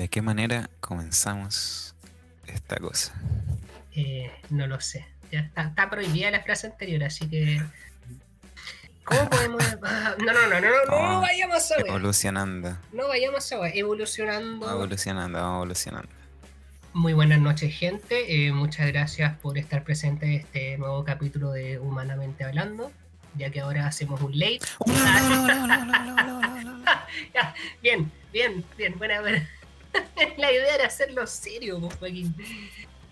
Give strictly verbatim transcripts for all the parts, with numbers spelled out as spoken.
¿De qué manera comenzamos esta cosa? Eh, no lo sé. Ya está, está prohibida la frase anterior, así que... ¿Cómo podemos...? No, no, no, no, no, no, no vayamos a ver. Evolucionando. No vayamos a ver, evolucionando. Evolucionando, vamos evolucionando. Muy buenas noches, gente. Eh, muchas gracias por estar presente en este nuevo capítulo de Humanamente Hablando, ya que ahora hacemos un late. Bien, bien, bien, buena, buena. La idea era hacerlo serio, Joaquín.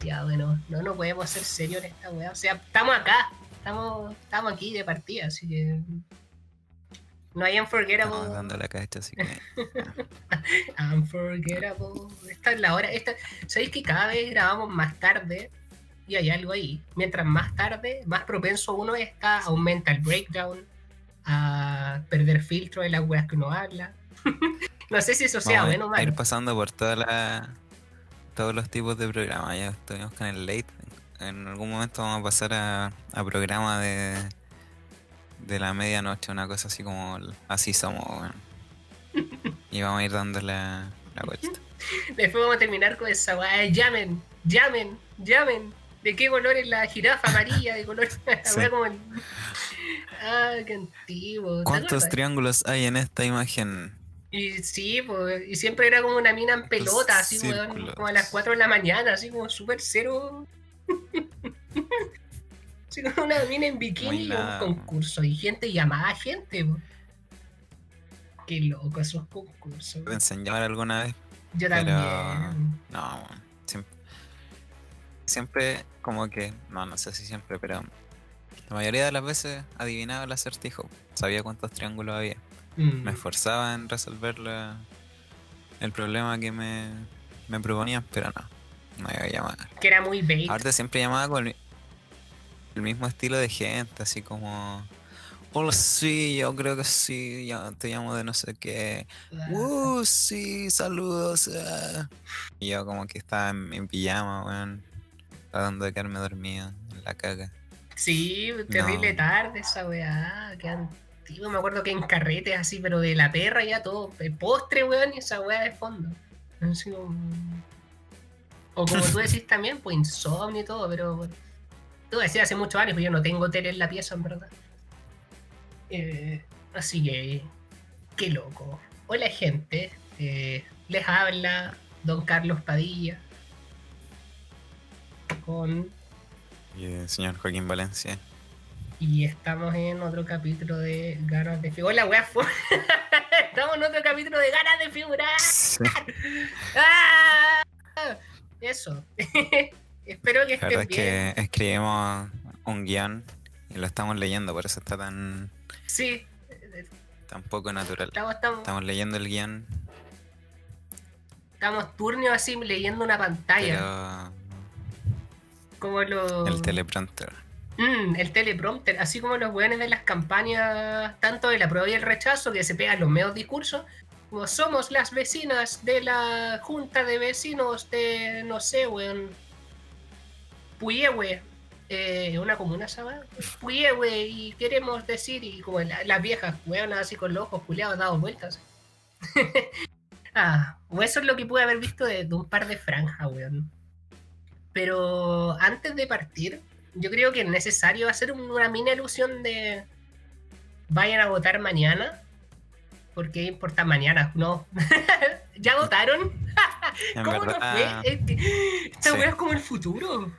Ya, bueno, no, no podemos ser serios en esta weá. O sea, estamos acá. Estamos, estamos aquí de partida, así que no hay Unforgettable. Estamos dando la cacha, así que Unforgettable. Esta es la hora. Esta... ¿Sabéis que cada vez grabamos más tarde? Y hay algo ahí. Mientras más tarde, más propenso uno está, aumenta el breakdown, a perder filtro de las weas que uno habla. No sé si eso sea bueno o malo. Ir pasando por toda la... todos los tipos de programas. Ya estuvimos con el late. En algún momento vamos a pasar a, a programa de, de la medianoche, una cosa así como así somos, bueno. Y vamos a ir dando la, la vuelta. Después vamos a terminar con esa weá. Llamen, llamen, llamen. ¿De qué color es la jirafa amarilla? ¿De color? Sí. Como el... Ah, qué antiguo. ¿Cuántos triángulos hay en esta imagen? Y sí, pues, y siempre era como una mina en pelota, así como, como a las cuatro de la mañana, así como súper cero. Así como una mina en bikini y un concurso, y gente llamaba a gente. Pues. Qué loco esos concursos. Te enseñaba alguna vez. Yo también. Pero... No, siempre, siempre como que, no, no sé si siempre, pero la mayoría de las veces adivinaba el acertijo, sabía cuántos triángulos había. Me esforzaba en resolver la, el problema que me, me proponían, pero no, no iba a llamar. Que era muy bait. Ahorita siempre llamaba con el, el mismo estilo de gente, así como... Hola, sí, yo creo que sí, yo te llamo de no sé qué. Uh, sí, saludos. Ah. Y yo como que estaba en, en pijama, weón, tratando de quedarme dormido en la caca. Sí, terrible no. Tarde esa weá, qué antiguo. Me acuerdo que en carretes así, pero de la perra ya todo, el postre, weón, y esa weá de fondo. Así como... O como tú decís también, pues insomnio y todo, pero... Tú decías hace muchos años, pero yo no tengo tele en la pieza, en verdad. Eh, así que... Qué loco. Hola, gente. Eh, les habla Don Carlos Padilla. Con... Y el señor Joaquín Valencia. Y estamos en otro capítulo de Ganas de Figurar. ¡Hola, weá! Estamos en otro capítulo de Ganas de Figurar. Sí. ¡Ah! Eso. Espero que estén bien. La verdad es que escribimos un guión y lo estamos leyendo, por eso está tan... Sí. Tan poco natural. Estamos, estamos, estamos leyendo el guión. Estamos turnios así, leyendo una pantalla. Pero... Como lo... El teleprompter. Mm, el teleprompter, así como los weones de las campañas, tanto de la prueba y el rechazo, que se pegan los medios discursos, como somos las vecinas de la junta de vecinos de, no sé, weón, Puyehue, eh, una comuna, ¿sabes? Puyehue, y queremos decir, y como la, las viejas weonas así con los ojos culiados dados vueltas. Ah, eso es lo que pude haber visto de, de un par de franjas, weón. Pero antes de partir... Yo creo que es necesario hacer una mini alusión de vayan a votar mañana, porque importa mañana, no. ¿Ya votaron? ¿Cómo nos fue? Esta weá es como el futuro.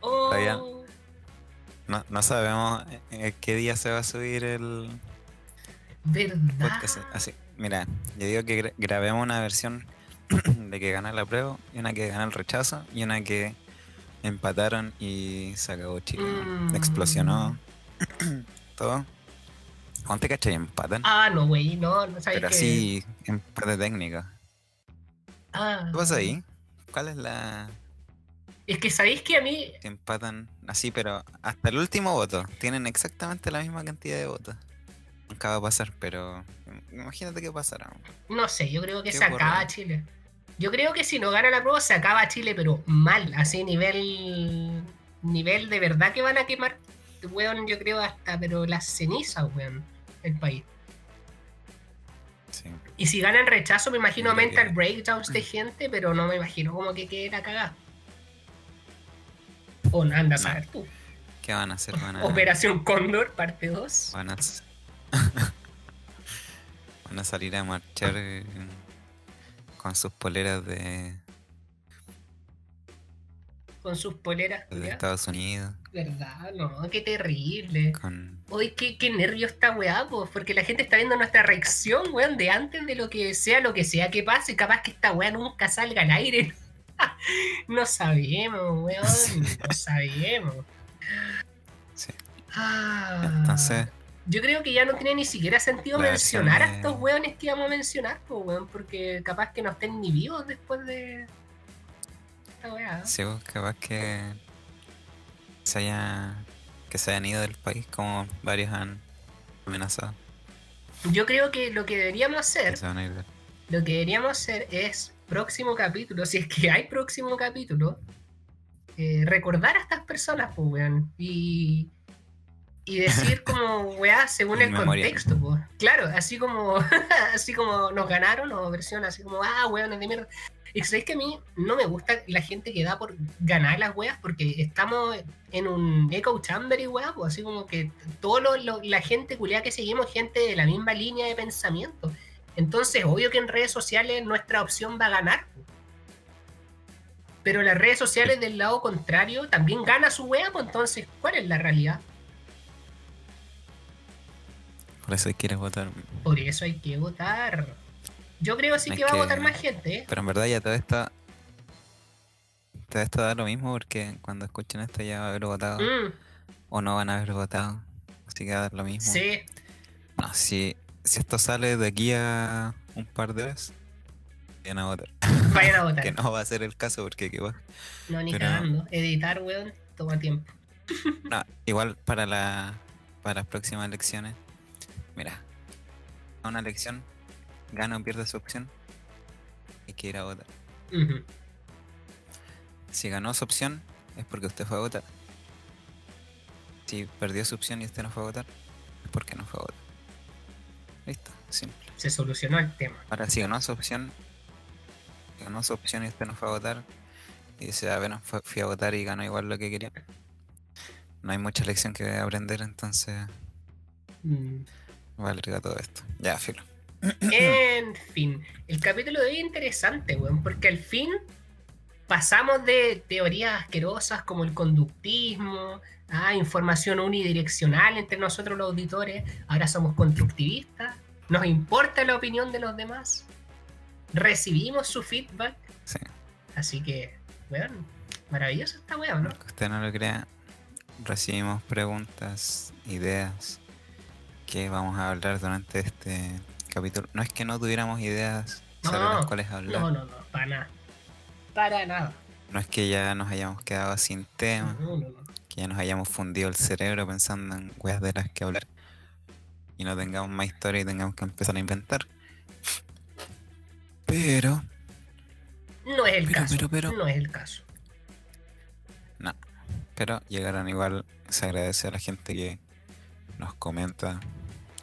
Oh. Todavía no, no sabemos qué día se va a subir el ¿verdad? Podcast. Así, mira, yo digo que gra- grabemos una versión de que gana la prueba, y una que gana el rechazo, y una que empataron y se acabó Chile. Mm. Explosionó todo. ¿Cuánto cachai empatan? Ah, no, güey, no, no sabía. Pero que... así, empate técnico. Ah. ¿Qué pasa ahí? ¿Cuál es la...? Es que sabéis que a mí... Te empatan así, pero hasta el último voto. Tienen exactamente la misma cantidad de votos. Nunca va a pasar, pero... Imagínate qué pasará. No sé, yo creo que se acaba Chile. Yo creo que si no gana la prueba se acaba Chile, pero mal, así nivel nivel de verdad que van a quemar, weón, yo creo hasta, pero las cenizas, weón, el país. Sí. Y si ganan rechazo, me imagino aumenta el breakdowns de gente, pero no me imagino como que quede la cagada. O anda a saber tú. ¿Qué van a hacer? Van a... Operación Cóndor, parte dos. Van a... van a salir a marchar con sus poleras de... Con sus poleras de Estados Unidos. ¿Verdad? No, qué terrible. Con... Hoy qué, qué nervio esta weá, pues, porque la gente está viendo nuestra reacción, weón, de antes de lo que sea, lo que sea que pase. Capaz que esta weá nunca salga al aire. No sabemos, weón. No sabemos. Sí. Ah, entonces... Yo creo que ya no tiene ni siquiera sentido mencionar de... a estos weones que íbamos a mencionar, pues, weón, porque capaz que no estén ni vivos después de... Sí, capaz que se, haya, que se hayan ido del país, como varios han amenazado. Yo creo que lo que deberíamos hacer lo que deberíamos hacer es, próximo capítulo, si es que hay próximo capítulo, eh, recordar a estas personas, pues, weón, y, y decir como weá según el memoria. Contexto, pues. Claro, así como así como nos ganaron, o versión así como, ah, weón, de mierda. Y sabéis que a mí no me gusta la gente que da por ganar las weas, porque estamos en un echo chamber y weas, pues, así como que toda la gente culiada que seguimos, gente de la misma línea de pensamiento. Entonces, obvio que en redes sociales nuestra opción va a ganar. Pues. Pero las redes sociales del lado contrario también gana su wea, pues, entonces, ¿cuál es la realidad? Por eso hay que votar. Por eso hay que votar. Yo creo sí que, que va a votar más gente, ¿eh? Pero en verdad ya todo esto todo esto da lo mismo, porque cuando escuchen esto ya va a haber votado mm. o no van a haber votado, así que va a dar lo mismo. Sí. No, si, si esto sale de aquí a un par de horas, vayan a votar. Vayan a votar. Que no va a ser el caso, porque qué va. No, ni Pero, cagando. Editar, weón, toma tiempo. No, igual para la para las próximas elecciones. Mira, a una elección gana o pierde su opción, hay que ir a votar. Uh-huh. Si ganó su opción, es porque usted fue a votar. Si perdió su opción y usted no fue a votar, es porque no fue a votar. Listo, simple. Se solucionó el tema. Ahora, si ganó su opción, si ganó su opción y usted no fue a votar, y dice, a ver, no fui a votar y ganó igual lo que quería, no hay mucha lección que aprender, entonces... Mm. Vale, rica todo esto. Ya, filo. En fin, el capítulo de hoy es interesante, weón, porque al fin pasamos de teorías asquerosas como el conductismo a información unidireccional entre nosotros los auditores. Ahora somos constructivistas, nos importa la opinión de los demás, recibimos su feedback. Sí. Así que, weón, maravilloso esta weón, ¿no? Que usted no lo crea, recibimos preguntas, ideas que vamos a hablar durante este... capítulo. No es que no tuviéramos ideas sobre no, las cuales hablar. No, no, no, para nada. Para nada. No es que ya nos hayamos quedado sin tema, no, no, no. que ya nos hayamos fundido el cerebro pensando en weas de las que hablar y no tengamos más historia y tengamos que empezar a inventar. Pero... No es el pero, caso. Pero, pero, no es el caso. No. Pero llegarán igual, se agradece a la gente que nos comenta,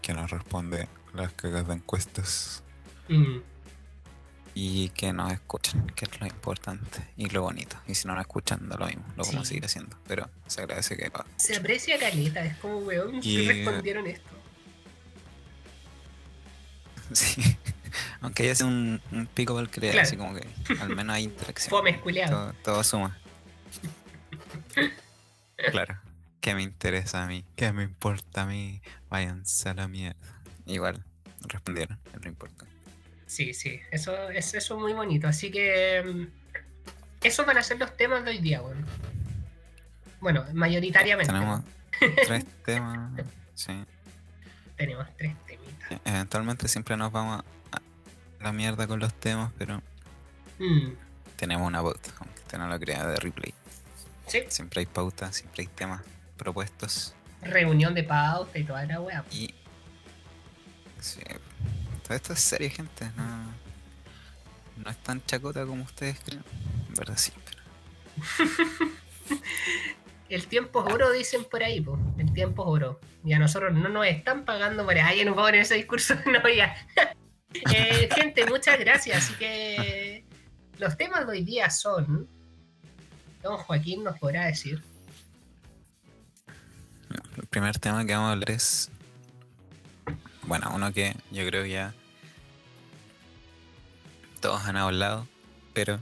que nos responde las cagas de encuestas mm. y que nos escuchan, que es lo importante y lo bonito. Y si no nos escuchan, da lo mismo, lo vamos sí. a seguir haciendo, pero se agradece que lo se aprecia caleta. Es como, weón, y... si respondieron esto. Sí, aunque haya sido un, un pico para el crear, claro. Así como que al menos hay interacción. Fome esculeado. Todo, todo suma. Claro, ¿qué me interesa a mí? ¿Qué me importa a mí? Váyanse a la mierda. Igual, respondieron, no importa. Sí, sí, eso es eso muy bonito. Así que esos van a ser los temas de hoy día, bueno. Bueno, mayoritariamente. Tenemos tres temas, sí. Tenemos tres temitas. Eventualmente siempre nos vamos a la mierda con los temas, pero mm. tenemos una pauta, aunque usted no lo crea, de replay. Sí. Siempre hay pautas, siempre hay temas propuestos. Reunión de pauta y toda la weá. Y sí. Todo esto es serio, gente. No, no es tan chacota como ustedes creen. En verdad sí, pero... El tiempo es oro, dicen por ahí, po. El tiempo es oro. Y a nosotros no nos están pagando para... Ay, no puedo poner ese discurso. No, ya. Eh, gente, muchas gracias. Así que los temas de hoy día son... Don Joaquín nos podrá decir. El primer tema que vamos a hablar es... Bueno, uno que yo creo que ya todos han hablado, pero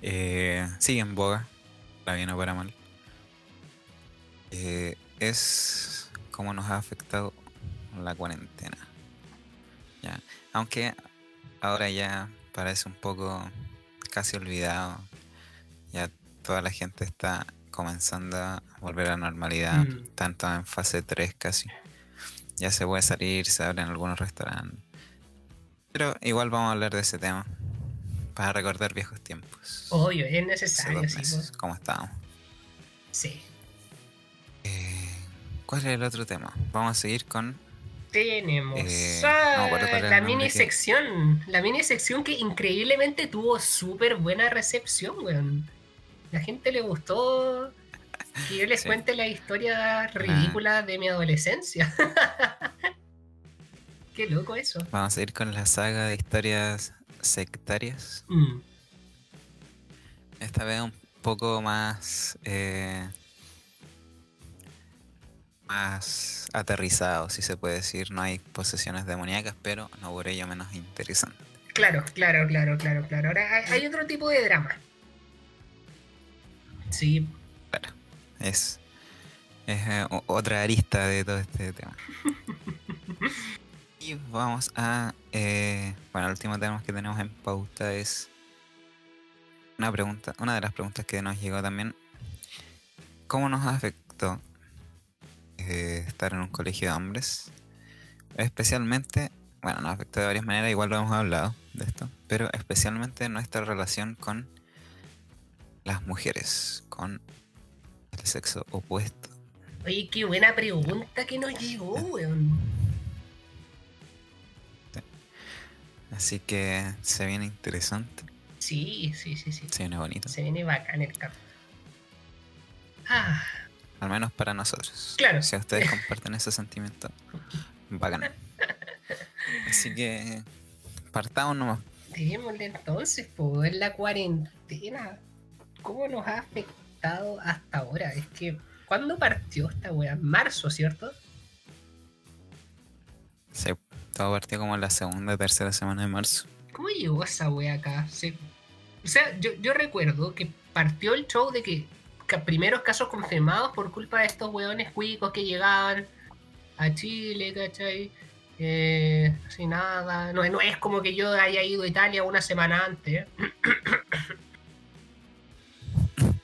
eh, sigue en boga, para bien o para mal. Eh, es cómo nos ha afectado la cuarentena. Ya. Aunque ahora ya parece un poco casi olvidado. Ya toda la gente está comenzando a volver a la normalidad, mm. tanto en fase tres casi. Ya se puede salir, se abren algunos restaurantes. Pero igual vamos a hablar de ese tema para recordar viejos tiempos. Obvio, es necesario. Hace dos meses, sí, ¿cómo estábamos? Sí. Eh, ¿Cuál es el otro tema? Vamos a seguir con... Tenemos eh, a... no, la mini sección. Que... La mini sección que increíblemente tuvo súper buena recepción, weón. La gente le gustó... Que yo les sí. cuente la historia ridícula ah. de mi adolescencia. Qué loco eso. Vamos a ir con la saga de historias sectarias. Mm. Esta vez un poco más eh, más aterrizado, si se puede decir. No hay posesiones demoníacas, pero no por ello menos interesante. Claro, claro, claro, claro, claro. Ahora hay, hay otro tipo de drama. Sí. Claro. Es, es eh, otra arista de todo este tema. Y vamos a... Eh, bueno, el último tema que tenemos en pauta es... Una pregunta, una de las preguntas que nos llegó también. ¿Cómo nos afectó eh, estar en un colegio de hombres? Especialmente... Bueno, nos afectó de varias maneras, igual lo hemos hablado de esto. Pero especialmente nuestra relación con las mujeres, con... el sexo opuesto. Oye, qué buena pregunta que nos llegó, weón. Sí. Así que se viene interesante. Sí, sí, sí, sí. Se viene bonito. Se viene bacán el campo. Ah. Al menos para nosotros. Claro. Si ustedes comparten ese sentimiento, bacán. Así que partamos nomás. Démosle entonces, pues, la cuarentena. ¿Cómo nos ha afectado hasta ahora? Es que ¿cuándo partió esta wea? Marzo, ¿cierto? Sí, todo partió como la segunda, tercera semana de marzo. ¿Cómo llegó esa wea acá? Sí. O sea, yo, yo recuerdo que partió el show de que, que primeros casos confirmados por culpa de estos weones cuicos que llegaban a Chile, ¿cachai? Eh, sin nada. No, no es como que yo haya ido a Italia una semana antes, ¿eh?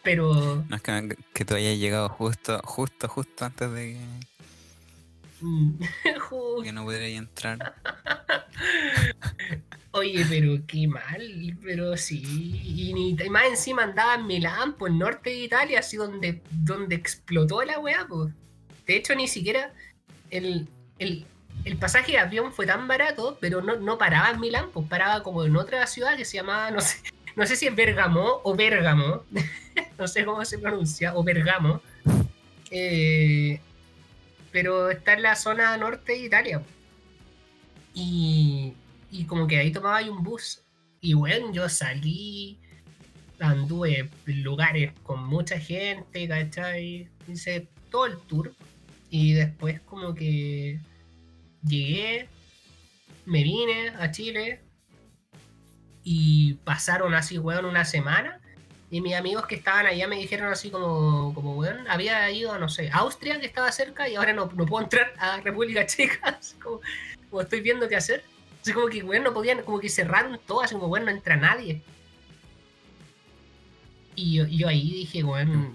Pero... No es que, que tú hayas llegado justo, justo, justo antes de que... Just... que no pudiera entrar. Oye, pero qué mal, pero sí. Y, y más encima andaba en Milán, por el norte de Italia, así donde, donde explotó la weá, pues. De hecho, ni siquiera el, el, el pasaje de avión fue tan barato, pero no, no paraba en Milán, pues paraba como en otra ciudad que se llamaba, no sé... No sé si es Bergamo o Bérgamo, no sé cómo se pronuncia, o Bergamo, eh, pero está en la zona norte de Italia. Y, y como que ahí tomaba yo un bus. Y bueno, yo salí, anduve en lugares con mucha gente, ¿cachai? Hice todo el tour. Y después como que llegué, me vine a Chile... Y pasaron así, weón, una semana. Y mis amigos que estaban allá me dijeron así como, como weón, había ido a, no sé, Austria, que estaba cerca, y ahora no, no puedo entrar a República Checa. Así como, como estoy viendo qué hacer. Así como que, weón, no podían, como que cerraron todo, así como, weón, no entra nadie. Y yo, yo ahí dije, weón...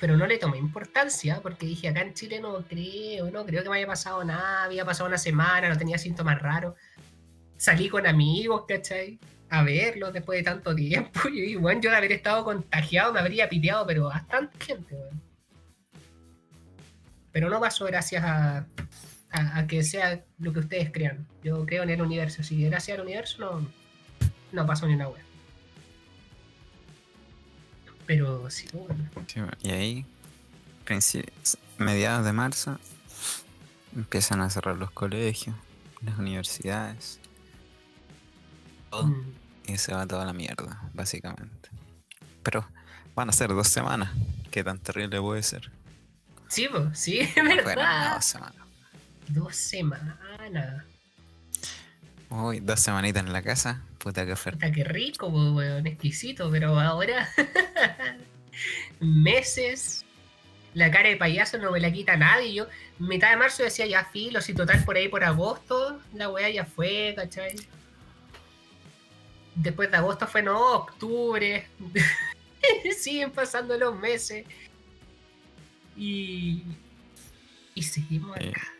Pero no le tomé importancia, porque dije, acá en Chile no creo, no creo que me haya pasado nada. Había pasado una semana, no tenía síntomas raros. Salí con amigos, ¿cachai? A verlos después de tanto tiempo. Y bueno, yo de haber estado contagiado me habría piteado, pero bastante gente, bueno. Pero no pasó gracias a, a, a que sea lo que ustedes crean. Yo creo en el universo. Si gracias al universo no, no pasó ni una wea. Pero sí, bueno. Y ahí, mediados de marzo, Empiezan a cerrar los colegios, las universidades, todo, mm. y se va toda la mierda, básicamente. Pero van a ser dos semanas, ¿qué tan terrible puede ser? Sí, pues, sí, es verdad. Bueno, dos semanas. Dos semanas. Uy, dos semanitas en la casa, puta que oferta. Puta que rico, pues, weón, exquisito, pero ahora... meses... La cara de payaso no me la quita nadie. Yo, mitad de marzo decía ya filo, si total por ahí por agosto, la weá ya fue, ¿cachai? Después de agosto fue no, octubre. Siguen pasando los meses. Y. Y seguimos acá.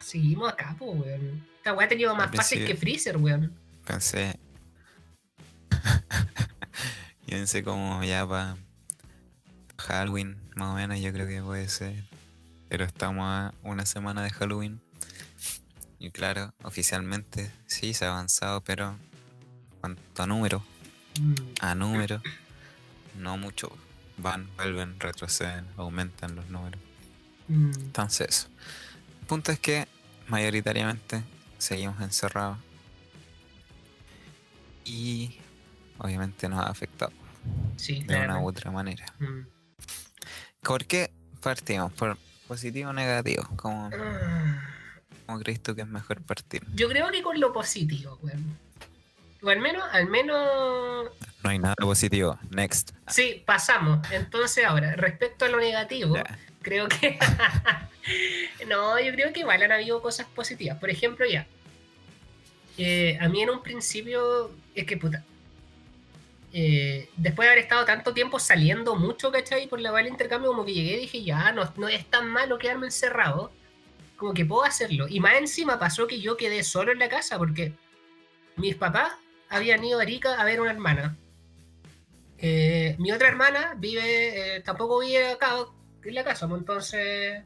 Seguimos acá, po, weón. Esta weá ha tenido más fácil que Freezer, weón. Pensé. Yo pensé como ya para Halloween. Más o menos yo creo que puede ser. Pero estamos a una semana de Halloween. Y claro, oficialmente sí se ha avanzado, pero cuanto a número, mm. a número, no mucho. Van, vuelven, retroceden, aumentan los números. Mm. Entonces, el punto es que mayoritariamente seguimos encerrados. Y obviamente nos ha afectado. Sí, de claramente. Una u otra manera. Mm. ¿Por qué partimos? ¿Por positivo o negativo? ¿Cómo, ¿Cómo crees tú que es mejor partir? Yo creo que con lo positivo, güey. O al menos, al menos... No hay nada positivo. Next. Sí, pasamos. Entonces ahora, respecto a lo negativo, yeah. creo que... no, yo creo que igual han habido cosas positivas. Por ejemplo, ya. Eh, a mí en un principio... Es que puta... Eh, después de haber estado tanto tiempo saliendo mucho, ¿cachai? Por la vía del intercambio, como que llegué y dije, ya, no, no es tan malo quedarme encerrado, como que puedo hacerlo. Y más encima pasó que yo quedé solo en la casa, porque mis papás habían ido a Arica a ver una hermana. Eh, mi otra hermana vive, eh, tampoco vive acá en la casa, entonces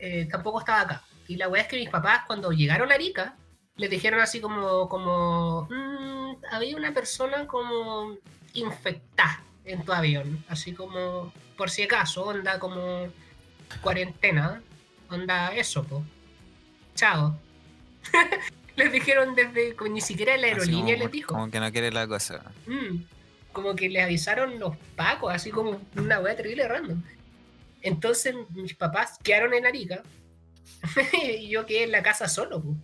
eh, tampoco estaba acá. Y la weá es que mis papás cuando llegaron a Arica, les dijeron así como, como mmm, había una persona como infectada en tu avión, así como, por si acaso, onda como cuarentena, onda eso, po. Chao. Les dijeron desde, como, ni siquiera la aerolínea como, les dijo. Como que no quiere la cosa. Mm, como que les avisaron los pacos, así como una wea terrible random. Entonces mis papás quedaron en Arica y yo quedé en la casa solo, po.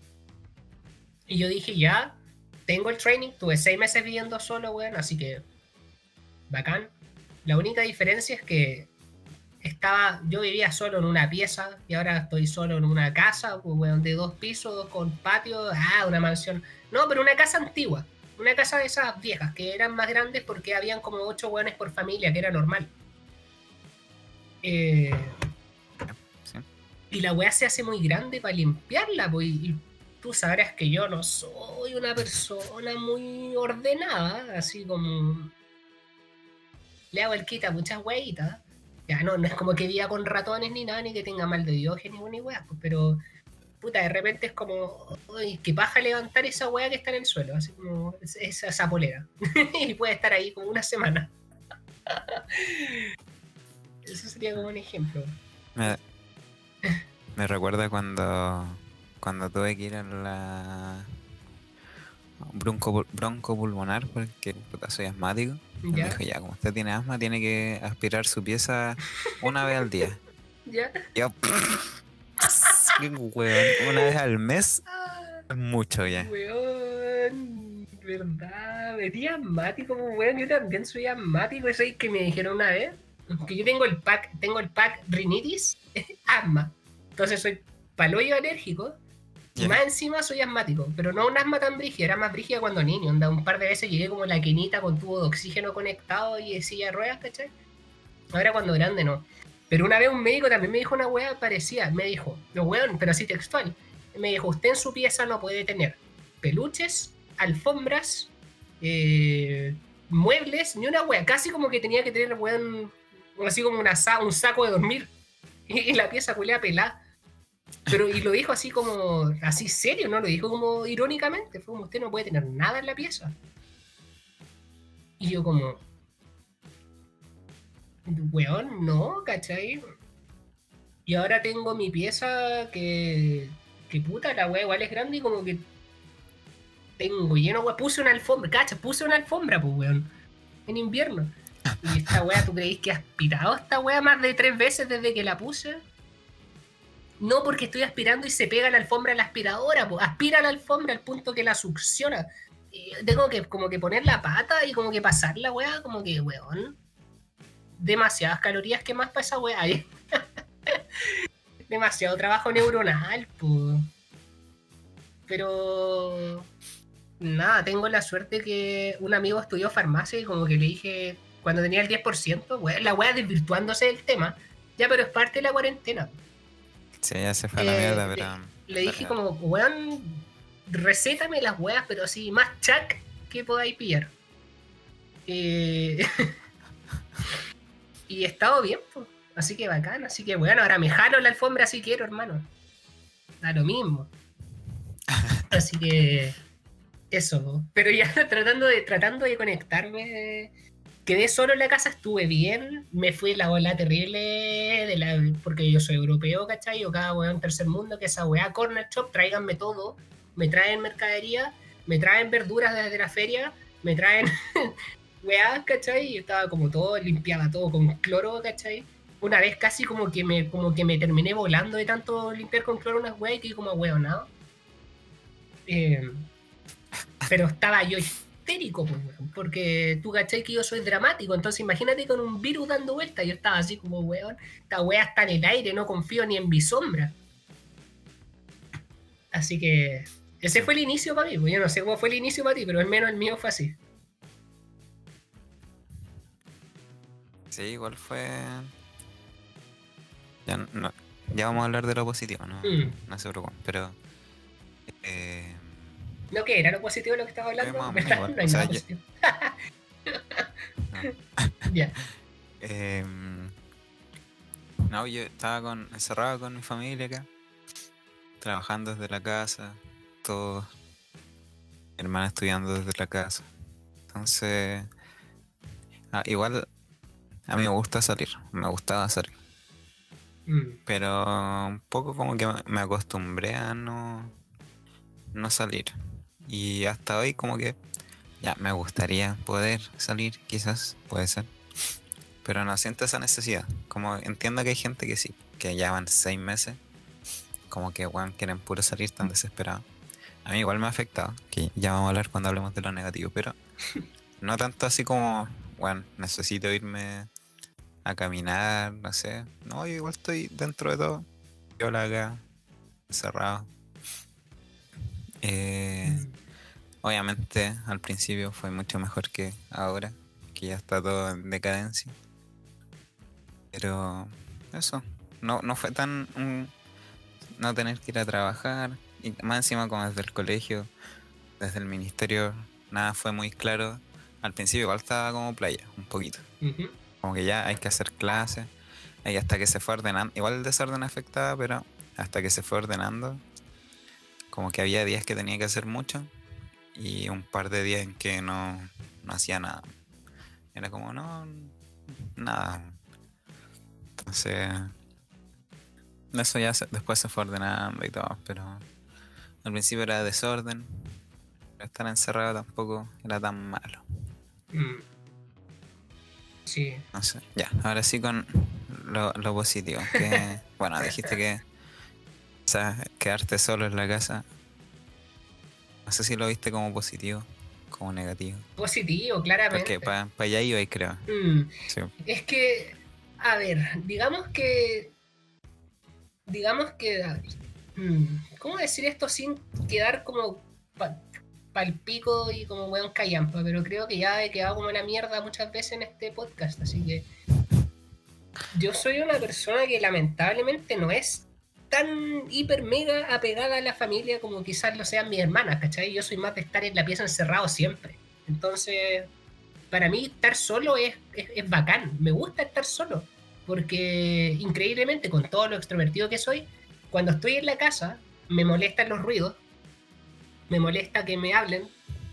Y yo dije, ya, tengo el training, tuve seis meses viviendo solo, weón, así que bacán. La única diferencia es que estaba, yo vivía solo en una pieza y ahora estoy solo en una casa, weón, de dos pisos, con patio, ah, una mansión. No, pero una casa antigua, una casa de esas viejas, que eran más grandes porque habían como ocho weones por familia, que era normal. Eh, sí. Y la weá se hace muy grande para limpiarla, pues, y tú sabrás que yo no soy una persona muy ordenada, así como le hago el quita a muchas weitas. Ya no, no es como que viva con ratones ni nada, ni que tenga mal de Dios, ni ninguna wea, pero puta, de repente es como, uy, que paja levantar esa wea que está en el suelo, así como esa, esa polera. Y puede estar ahí como una semana. Eso sería como un ejemplo. Me, me recuerda cuando... Cuando tuve que ir a la bronco, bronco pulmonar, porque puta, soy asmático, me dijo, ya, como usted tiene asma, tiene que aspirar su pieza una vez al día. ¿Ya? Yo, qué hueón, una vez al mes, es mucho ya. Hueón, verdad, metí asmático, pues hueón, yo también soy asmático, eso es que me dijeron una vez, que yo tengo el pack, tengo el pack rinitis, asma, entonces soy paloyo alérgico. Y yeah. más encima soy asmático, pero no un asma tan brígida, era más brígida cuando niño, onda, un par de veces llegué como la quinita con tubo de oxígeno conectado y de silla de ruedas, ¿cachai? Ahora cuando grande no. Pero una vez un médico también me dijo una hueá parecida, me dijo, no hueón, pero así textual, me dijo, usted en su pieza no puede tener peluches, alfombras, eh, muebles, ni una hueá, casi como que tenía que tener hueón, así como una sa- un saco de dormir, y la pieza culiada pelada. Pero y lo dijo así como, así serio, no lo dijo como irónicamente, fue como usted no puede tener nada en la pieza. Y yo como, weón, no, ¿cachai? Y ahora tengo mi pieza que... Que puta, la wea igual es grande y como que... Tengo lleno, wea. Puse una alfombra, cacha, puse una alfombra, pues, weón. En invierno. Y esta wea, ¿tú creís que has aspirado esta wea más de tres veces desde que la puse? No, porque estoy aspirando y se pega la alfombra a la aspiradora, pues. Aspira la alfombra al punto que la succiona. Y tengo que como que poner la pata y como que pasar la wea, como que, weón. Demasiadas calorías que más para esa wea. Demasiado trabajo neuronal, pues. Pero... Nada, tengo la suerte que un amigo estudió farmacia y como que le dije... Cuando tenía el diez por ciento, wea, la wea desvirtuándose del tema. Ya, pero es parte de la cuarentena. Sí, ya se fue a la eh, mierda, pero... Le, le dije como, weón, recétame las weas, pero así, más chac que podáis pillar. Eh... y he estado bien, pues. Así que bacán, así que bueno, ahora me jalo la alfombra si quiero, hermano. Da lo mismo. Así que... Eso, pero ya tratando de, tratando de conectarme... Quedé solo en la casa, estuve bien, me fui la ola terrible, de la, porque yo soy europeo, ¿cachai? Yo cada weón tercer mundo, que esa weá, corner shop, tráiganme todo, me traen mercadería, me traen verduras desde la feria, me traen weá, ¿cachai? Yo estaba como todo, limpiaba todo con cloro, ¿cachai? Una vez casi como que me, como que me terminé volando de tanto limpiar con cloro unas weá y quedé como weonado. Eh, pero estaba yo... histérico, pues, weón, porque tú cachai que yo soy dramático, entonces imagínate con un virus dando vuelta, yo estaba así como, weón, esta weá está en el aire, no confío ni en mi sombra. Así que ese fue el inicio para mí, pues yo no sé cómo fue el inicio para ti, pero al menos el mío fue así. Sí, igual fue... Ya, no, ya vamos a hablar de lo positivo, no, mm. no se preocupen, pero... Eh... No, que era lo positivo de lo que estaba hablando, no, ¿verdad? Igual, no hay o sea, nada positivo. Ya. Yeah. Eh, no, yo estaba con, encerrado con mi familia acá, trabajando desde la casa, todos, mi hermana estudiando desde la casa. Entonces, ah, igual a mí me gusta salir, me gustaba salir. Mm. Pero un poco como que me acostumbré a no, no salir. Y hasta hoy como que ya me gustaría poder salir, quizás, puede ser, pero no siento esa necesidad. Como entiendo que hay gente que sí, que ya van seis meses, como que weón, quieren puro salir, tan desesperado. A mí igual me ha afectado, que ya vamos a hablar cuando hablemos de lo negativo, pero no tanto así como, bueno, necesito irme a caminar, no sé. No, yo igual estoy dentro de todo, yo la acá, encerrado. Eh, obviamente al principio fue mucho mejor que ahora, que ya está todo en decadencia, pero eso, no, no fue tan um, no tener que ir a trabajar, y más encima como desde el colegio, desde el ministerio, nada fue muy claro. Al principio igual estaba como playa, un poquito, uh-huh. como que ya hay que hacer clases, y hasta que se fue ordenando, igual el desorden afectaba, pero hasta que se fue ordenando. Como que había días que tenía que hacer mucho y un par de días en que no, no hacía nada. Era como, no, nada. Entonces, eso ya se, después se fue ordenando y todo, pero al principio era desorden. Pero estar encerrado tampoco era tan malo. Mm. Sí. Entonces, ya, ahora sí con lo, lo positivo. Que, bueno, dijiste que... O sea, quedarte solo en la casa, no sé si lo viste como positivo, como negativo. Positivo, claramente. Porque para pa allá iba y creo. Mm. Sí. Es que, a ver, digamos que... Digamos que... ¿Cómo decir esto sin quedar como pa, pal pico y como weón callampa? Pero creo que ya he quedado como una mierda muchas veces en este podcast, así que... Yo soy una persona que lamentablemente no es... tan hiper mega apegada a la familia como quizás lo sean mis hermanas, ¿cachai? Yo soy más de estar en la pieza encerrado siempre. Entonces, para mí estar solo es, es, es bacán. Me gusta estar solo. Porque, increíblemente, con todo lo extrovertido que soy, cuando estoy en la casa, me molestan los ruidos. Me molesta que me hablen.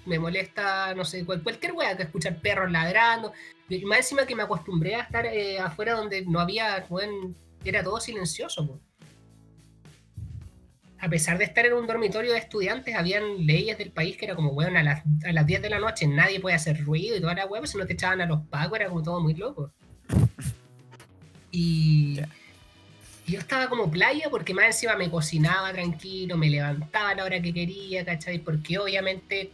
Me molesta, no sé, cualquier wea, que escuchar perros ladrando. Y más encima que me acostumbré a estar eh, afuera donde no había, bueno, era todo silencioso, po. A pesar de estar en un dormitorio de estudiantes, habían leyes del país que era como, weón, a las, a las diez de la noche nadie puede hacer ruido y toda la weón, si no te echaban a los pacos, era como todo muy loco. Y yeah. yo estaba como playa porque más encima me cocinaba tranquilo, me levantaba a la hora que quería, ¿cachai? Porque obviamente,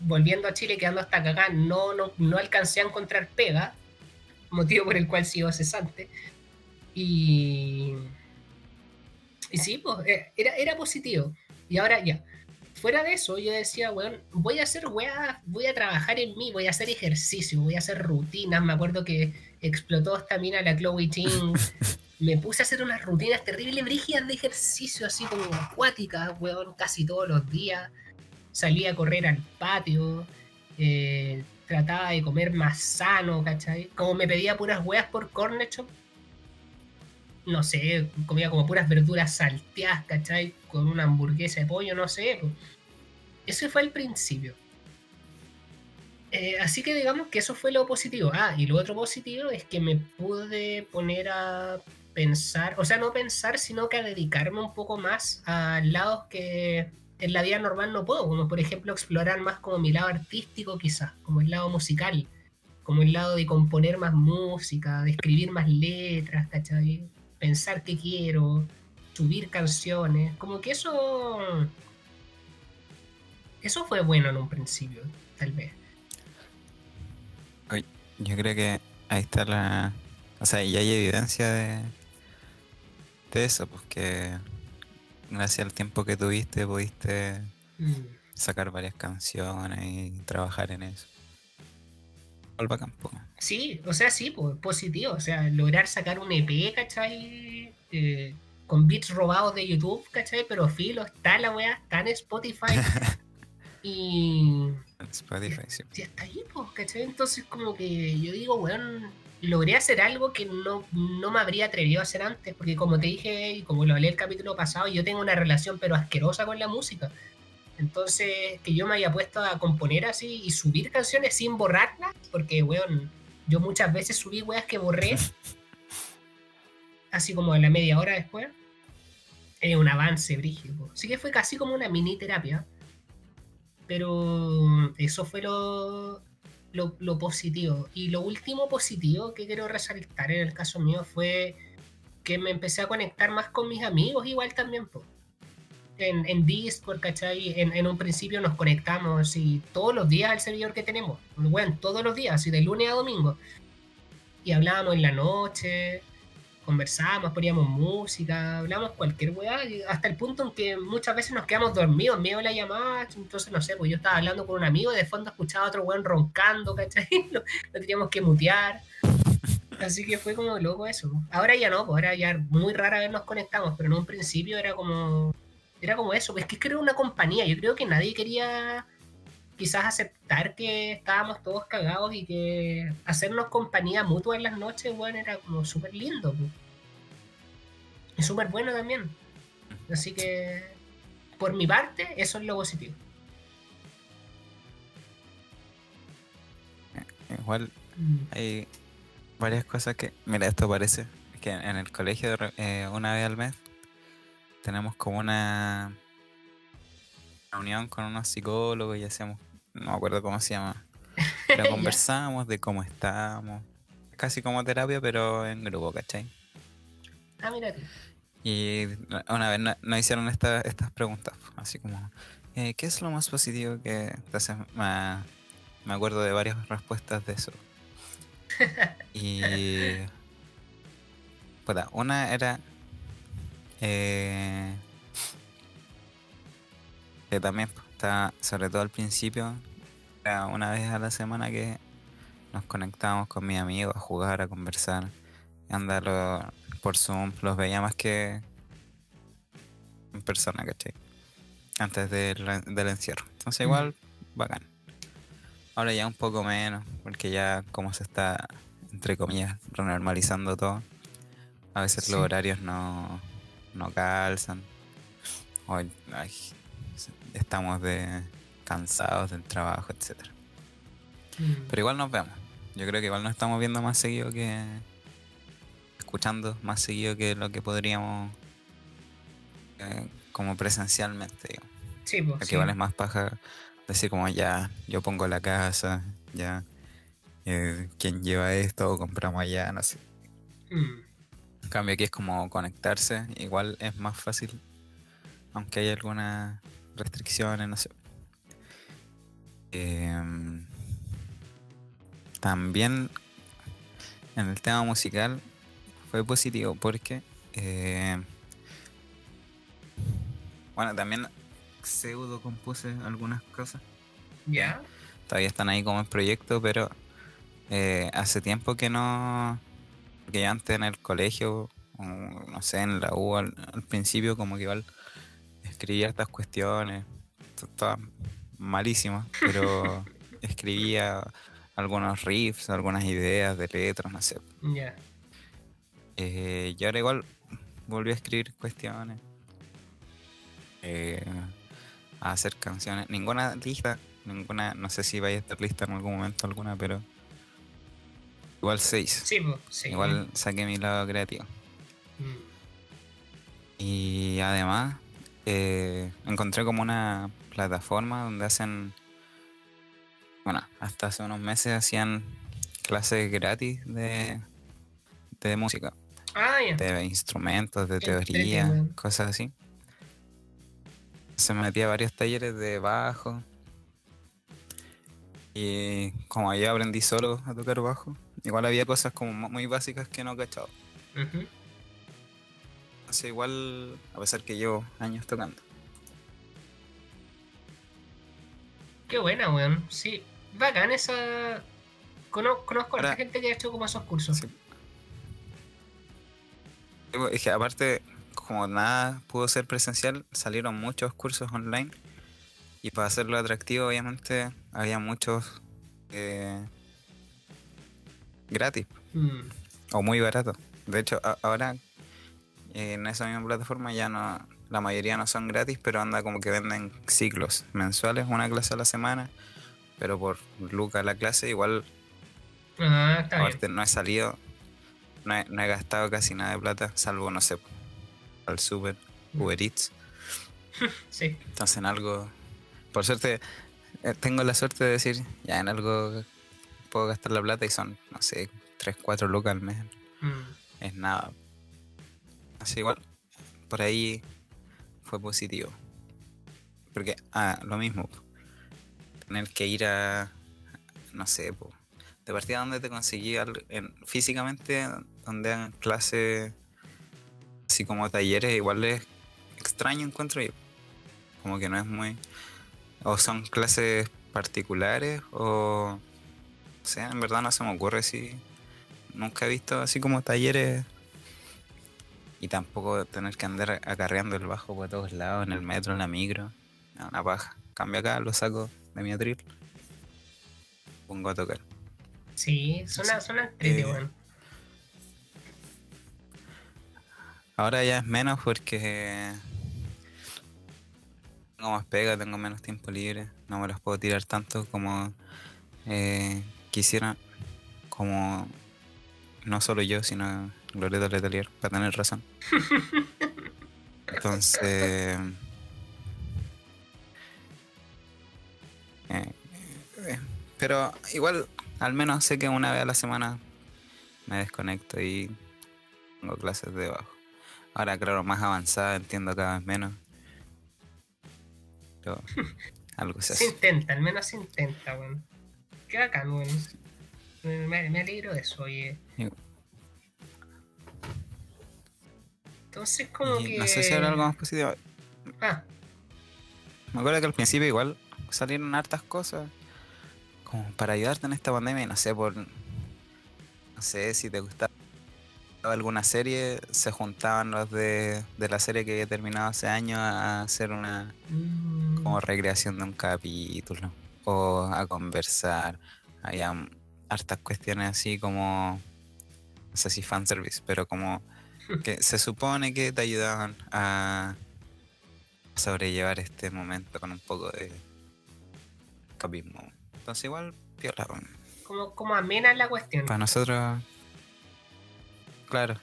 volviendo a Chile, quedando hasta acá, no, no, no alcancé a encontrar pega, motivo por el cual sigo cesante. Y... Y sí, pues, era, era positivo. Y ahora ya, fuera de eso, yo decía, weón, voy a hacer weas, voy a trabajar en mí, voy a hacer ejercicio, voy a hacer rutinas. Me acuerdo que explotó esta mina, la Chloe Ting. Me puse a hacer unas rutinas terribles, brígidas de ejercicio, así como acuáticas, weón, casi todos los días. Salí a correr al patio, eh, trataba de comer más sano, ¿cachai? Como me pedía puras weas por corner shop, no sé, comía como puras verduras salteadas, ¿cachai? Con una hamburguesa de pollo, no sé. Eso fue el principio. Eh, así que digamos que eso fue lo positivo. Ah, y lo otro positivo es que me pude poner a pensar, o sea, no pensar, sino que a dedicarme un poco más a lados que en la vida normal no puedo, como por ejemplo explorar más como mi lado artístico quizás, como el lado musical, como el lado de componer más música, de escribir más letras, ¿cachai? Pensar qué quiero, subir canciones, como que eso eso fue bueno en un principio, tal vez. Yo creo que ahí está la, o sea, y hay evidencia de de eso, porque gracias al tiempo que tuviste pudiste mm. sacar varias canciones y trabajar en eso. Al campo. Sí, o sea, sí, pues, positivo, o sea, lograr sacar un E P, ¿cachai? Eh, con beats robados de YouTube, ¿cachai? Pero filo, está la weá, está en Spotify. Y... Spotify, sí. Y hasta ahí, pues, ¿cachai? Entonces como que yo digo, weón, logré hacer algo que no, no me habría atrevido a hacer antes, porque como te dije y como lo hablé el capítulo pasado, yo tengo una relación pero asquerosa con la música. Entonces, que yo me haya puesto a componer así y subir canciones sin borrarlas, porque, weón, yo muchas veces subí weas que borré, así como a la media hora después, es un avance brígido. Así que fue casi como una mini terapia, pero eso fue lo, lo, lo positivo. Y lo último positivo que quiero resaltar en el caso mío fue que me empecé a conectar más con mis amigos igual también, pues. En, en Discord, ¿cachai? En, en un principio nos conectamos y todos los días al servidor que tenemos, bueno, todos los días, y de lunes a domingo. Y hablábamos en la noche, conversábamos, poníamos música, hablábamos cualquier weá, hasta el punto en que muchas veces nos quedamos dormidos en medio de la llamada. Entonces, no sé, pues yo estaba hablando con un amigo y de fondo escuchaba a otro weón roncando, ¿cachai? Lo, lo teníamos que mutear. Así que fue como loco eso. Ahora ya no, pues ahora ya muy rara vez nos conectamos, pero en un principio era como... Era como eso, pues es que creo una compañía. Yo creo que nadie quería quizás aceptar que estábamos todos cagados y que hacernos compañía mutua en las noches, bueno, era como súper lindo. Pues. Y súper bueno también. Así que, por mi parte, eso es lo positivo. Igual hay varias cosas que... Mira, esto parece que en el colegio eh, una vez al mes tenemos como una reunión con unos psicólogos y hacemos, no me acuerdo cómo se llama, pero conversamos de cómo estamos, casi como terapia pero en grupo, ¿cachai? Ah, mira tú. Y una vez nos no hicieron esta, estas preguntas, así como, eh, ¿qué es lo más positivo que...? Entonces me, me acuerdo de varias respuestas de eso. Y pues, una era... Eh, que también está, sobre todo al principio, era una vez a la semana que nos conectábamos con mis amigos a jugar, a conversar, andar por Zoom, los veía más que en persona, ¿cachai? Antes del, del encierro. Entonces igual, mm. bacán. Ahora ya un poco menos, porque ya como se está, entre comillas, renormalizando todo, a veces sí. Los horarios no... no calzan, hoy ay, estamos de cansados del trabajo, etcétera. Mm. Pero igual nos vemos. Yo creo que igual nos estamos viendo más seguido que escuchando más seguido que lo que podríamos eh, como presencialmente, digo. Sí, pues, sí. Igual es más paja decir como ya, yo pongo la casa, ya, eh, quién lleva esto, o compramos allá, no sé. Mm. En cambio aquí es como conectarse, igual es más fácil, aunque hay algunas restricciones, no sé. Eh, también en el tema musical fue positivo porque eh, bueno, también pseudo compuse algunas cosas. Ya. Yeah. Todavía están ahí como en proyecto, pero eh, hace tiempo que no. Porque antes en el colegio, o, no sé, en la U al, al principio, como que igual escribía estas cuestiones, todas malísimas, pero escribía algunos riffs, algunas ideas de letras, no sé. Ya. Yeah. Eh, y ahora igual volví a escribir cuestiones, eh, a hacer canciones. Ninguna lista, ninguna, no sé si vaya a estar lista en algún momento alguna, pero igual seis. Sí, sí. Igual saqué mi lado creativo. Mm. Y además eh, encontré como una plataforma donde hacen, bueno, hasta hace unos meses hacían clases gratis de, de música. Ah, ya. Yeah. De instrumentos, de teoría, de, de, cosas así. Se metía a varios talleres de bajo. Y como yo aprendí solo a tocar bajo, igual había cosas como muy básicas que no cachaba. Uh-huh. Así igual, a pesar que llevo años tocando. Qué buena, weón. Sí, bacán esa... Cono- conozco a la gente que ha hecho como esos cursos. Sí. Es que aparte, como nada pudo ser presencial, salieron muchos cursos online. Y para hacerlo atractivo, obviamente, había muchos eh, gratis, mm. o muy baratos. De hecho, a- ahora eh, en esa misma plataforma ya no, la mayoría no son gratis, pero anda como que venden ciclos mensuales, una clase a la semana, pero por lucas la clase igual. Ah, está bien. Aparte, no he salido, no he, no he gastado casi nada de plata, salvo, no sé, al Super, Uber Eats. Sí. Entonces en algo... Por suerte, tengo la suerte de decir, ya en algo puedo gastar la plata y son, no sé, tres, cuatro lucas al mes. Mm. Es nada. Así igual, por ahí fue positivo. Porque, ah, lo mismo. Tener que ir a, no sé, po, de partida donde te conseguí al, en, físicamente, donde hagan clases, así como talleres, igual es extraño, encuentro yo. Como que no es muy... O son clases particulares, o... O sea, en verdad no se me ocurre si... Nunca he visto así como talleres... Y tampoco tener que andar acarreando el bajo por todos lados, en el metro, en la micro... Una paja. Cambio acá, lo saco de mi atril... Pongo a tocar. Sí, suena, suena triste, bueno. Ahora ya es menos porque... Tengo más pega, tengo menos tiempo libre, no me los puedo tirar tanto como eh, quisiera, como no solo yo, sino Loreto Letelier, para tener razón. Entonces, eh, eh, pero igual, al menos sé que una vez a la semana me desconecto y tengo clases de bajo. Ahora, claro, más avanzada, entiendo cada vez menos. Pero algo se, se hace. Intenta, al menos se intenta, weón. Qué bacán, weón. Me, me alegro de eso, oye. Entonces, como y que... No sé si habrá algo más positivo. Ah. Me acuerdo que al principio igual salieron hartas cosas como para ayudarte en esta pandemia. Y no sé, por... No sé, si te gustaba alguna serie, se juntaban los de, de la serie que había terminado hace años a hacer una... Mm. Como recreación de un capítulo, o a conversar. Había hartas cuestiones así como, no sé si fanservice, pero como que se supone que te ayudaban a sobrellevar este momento con un poco de escapismo. Entonces igual, piola. Como, como amena la cuestión. Para nosotros, claro,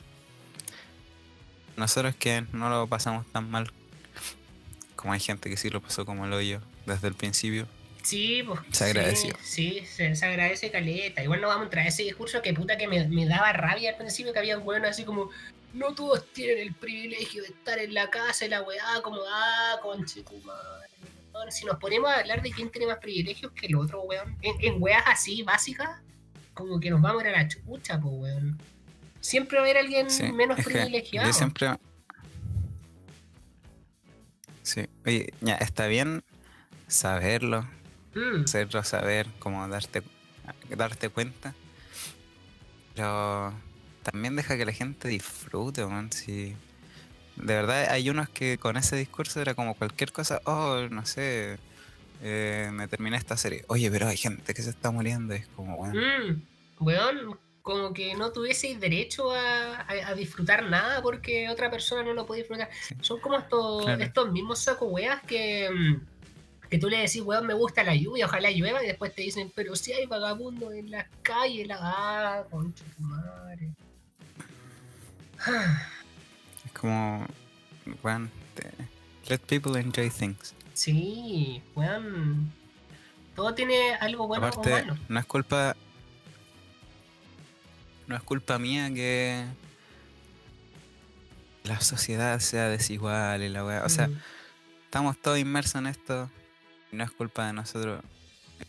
nosotros que no lo pasamos tan mal, como hay gente que sí lo pasó como el hoyo desde el principio. Sí, pues. Se agradeció. Sí, sí, se, se agradece caleta. Igual no vamos a entrar a ese discurso que puta que me, me daba rabia al principio, que había hueones así como, no todos tienen el privilegio de estar en la casa y la weá, como, ah, conchetumadre. Si nos ponemos a hablar de quién tiene más privilegios que el otro, weón, en, en weas así básicas, como que nos vamos a ir a la chucha, pues, weón. Siempre va a haber alguien sí, menos privilegiado. Yo siempre... Sí, oye, ya, está bien saberlo, mm. hacerlo saber, como darte, darte cuenta, pero también deja que la gente disfrute, man, si... De verdad, hay unos que con ese discurso era como cualquier cosa, oh, no sé, eh, me terminé esta serie. Oye, pero hay gente que se está muriendo, es como, weón. Bueno. Mm, weón, como que no tuvieseis derecho a, a, a disfrutar nada porque otra persona no lo puede disfrutar. Sí. Son como estos, claro. estos mismos sacos weas que, que tú le decís, weón, me gusta la lluvia, ojalá llueva, y después te dicen, pero si hay vagabundos en las calles, la... Ah, concha tu madre. Ah. Como, weón, let people enjoy things. Sí, weón. Todo tiene algo bueno. Aparte, o malo. No es culpa. No es culpa mía que la sociedad sea desigual y la weá. O sea, mm. estamos todos inmersos en esto. No es culpa de nosotros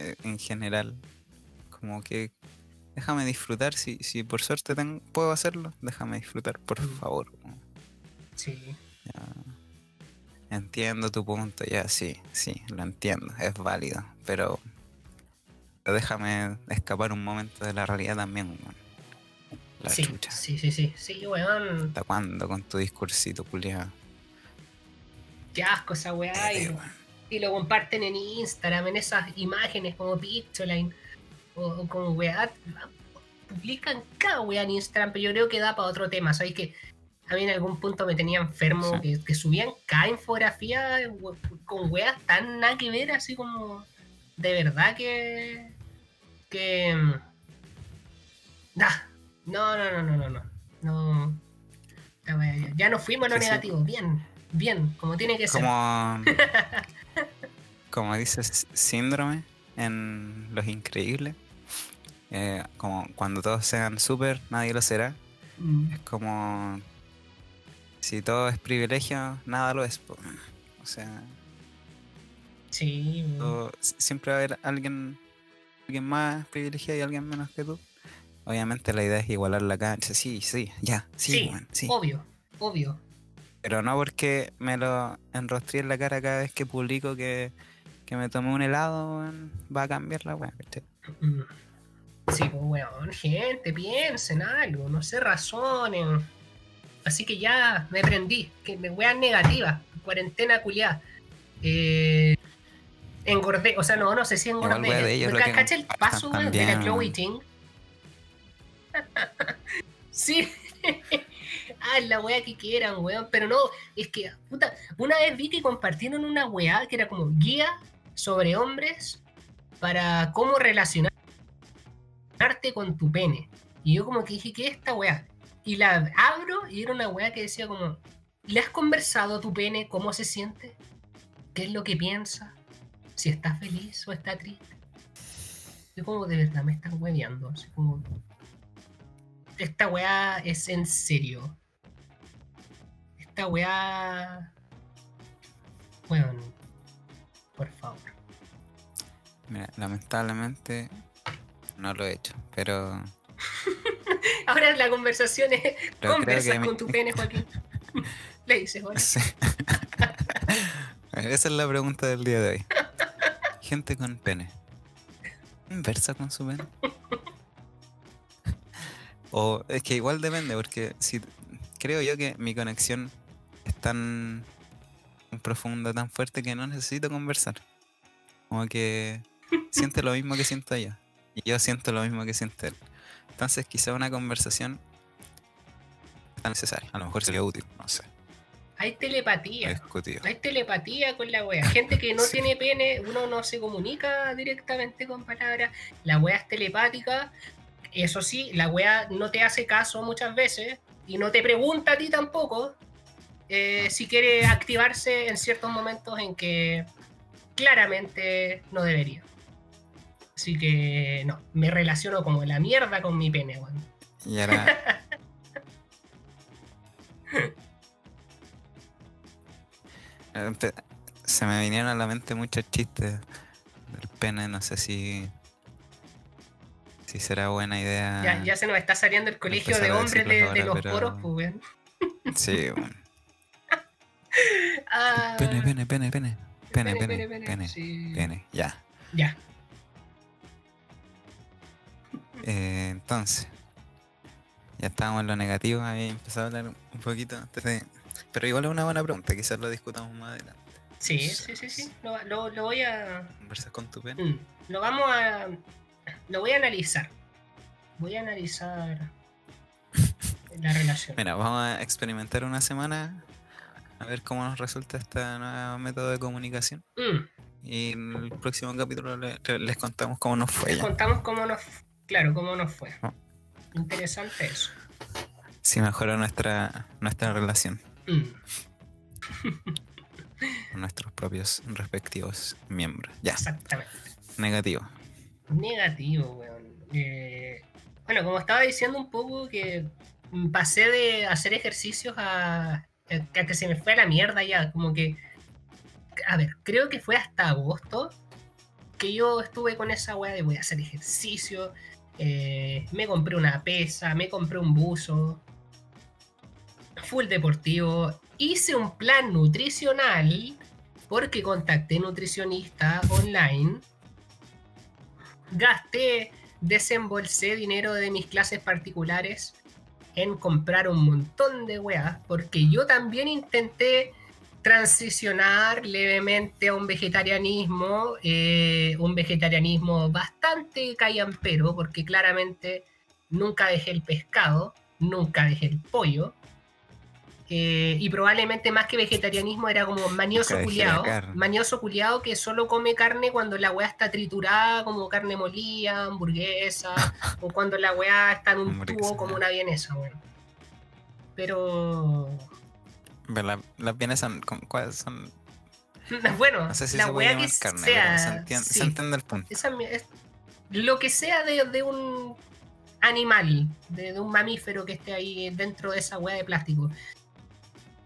eh, en general. Como que déjame disfrutar. Si, si por suerte tengo, puedo hacerlo, déjame disfrutar, por mm. favor. Sí. Ya. Entiendo tu punto, ya, sí, sí, lo entiendo, es válido, pero déjame escapar un momento de la realidad también, weón. La sí, chucha. Sí, sí, sí, sí, weón. ¿Hasta cuándo con tu discursito, culiado? Qué asco esa weá, y, y lo comparten en Instagram, en esas imágenes como Pictoline, o, o como weá, publican cada weá en Instagram, pero yo creo que da para otro tema, ¿sabes qué? A mí en algún punto me tenía enfermo, sí. que, que subían cada infografía con weas tan nada que ver, así como... De verdad que... Que... Nah, no, no, no, no, no, no. Ya, ya nos fuimos a lo sí, negativo, sí. bien, bien, como tiene que ser. Como, como dices, síndrome en Los Increíbles. Eh, como cuando todos sean súper, nadie lo será. Mm. Es como... Si todo es privilegio, nada lo es. O sea... Sí. Todo, siempre va a haber alguien, alguien más privilegiado y alguien menos que tú. Obviamente la idea es igualar la cancha. Sí, sí, ya. Sí, sí, man, sí. Obvio, obvio. Pero no porque me lo enrostré en la cara cada vez que publico que, que me tomé un helado, man, va a cambiar la weá. Sí, pues weón, gente, piensen algo, no se razonen. Así que ya me prendí, que me weas negativas, cuarentena culiada. Eh, engordé, o sea, no, no sé si engordé. Me ca caché el paso weón, de la Chloe Ting. Sí. Ah, la wea que quieran, weón. Pero no, es que, puta, una vez vi que compartieron una wea que era como guía sobre hombres para cómo relacionarte con tu pene. Y yo como que dije, ¿qué es esta wea? Y la abro y era una weá que decía como, ¿le has conversado a tu pene cómo se siente? ¿Qué es lo que piensa? ¿Si está feliz o está triste? Yo como, de verdad, me están hueveando. Así como, esta weá es en serio. Esta weá... Bueno, por favor. Mira, lamentablemente no lo he hecho, pero... Ahora la conversación es pero conversas con mi... tu pene, Joaquín. Le dices, hola. Sí. Esa es la pregunta del día de hoy. Gente con pene, ¿conversa con su pene? O es que igual depende, porque si creo yo que mi conexión es tan profunda, tan fuerte, que no necesito conversar. Como que siente lo mismo que siento yo, y yo siento lo mismo que siente él. Entonces quizá una conversación tan necesaria, a lo mejor sería útil, no sé. Hay telepatía. Discutido. Hay telepatía con la wea. Gente que no sí. tiene pene, uno no se comunica directamente con palabras. La wea es telepática. Eso sí, la wea no te hace caso muchas veces y no te pregunta a ti tampoco. eh, si quiere activarse en ciertos momentos en que claramente no debería. Así que no, me relaciono como la mierda con mi pene, weón. Y ahora... Se me vinieron a la mente muchos chistes del pene, no sé si... Si será buena idea... Ya, ya se nos está saliendo el colegio de hombres de, ahora, de los pero... poros, pues, weón. Sí, bueno. uh... Pene, pene, pene, pene. Pene, pene, pene, pene, pene, sí. Pene, ya. Ya. Eh, entonces, ya estábamos en lo negativo, había empezado a hablar un poquito antes de... Pero igual es una buena pregunta, quizás lo discutamos más adelante. Sí, sí, sí, sí, lo, lo, lo voy a... ¿Conversas con tu pene? Mm, lo vamos a... Lo voy a analizar. Voy a analizar la relación. Mira, vamos a experimentar una semana... A ver cómo nos resulta este nuevo método de comunicación. Mm. Y en el próximo capítulo le, les contamos cómo nos fue. Les ya. contamos cómo nos... Claro, cómo nos fue. Oh. Interesante eso. Sí, mejoró nuestra, nuestra relación. Mm. Con nuestros propios respectivos miembros. Ya. Exactamente. Negativo. Negativo, weón. Eh, bueno, como estaba diciendo un poco que pasé de hacer ejercicios a... Que, que se me fue a la mierda ya, como que... A ver, creo que fue hasta agosto que yo estuve con esa weá de voy a hacer ejercicio, eh, me compré una pesa, me compré un buzo, full deportivo, hice un plan nutricional porque contacté nutricionista online, gasté, desembolsé dinero de mis clases particulares en comprar un montón de weas, porque yo también intenté transicionar levemente a un vegetarianismo, eh, un vegetarianismo bastante callampero, porque claramente nunca dejé el pescado, nunca dejé el pollo, eh, y probablemente más que vegetarianismo era como manioso culiao, manioso culiao que solo come carne cuando la wea está triturada, como carne molida, hamburguesa, o cuando la wea está en un hamburguesa. Tubo como una vienesa, bueno. Pero... Pero la, las vienesas, ¿cuáles son? Bueno, no sé si la wea que carne, sea... Se entiende, sí, se entiende el punto. Esa, es, lo que sea de, de un animal, de, de un mamífero que esté ahí dentro de esa wea de plástico.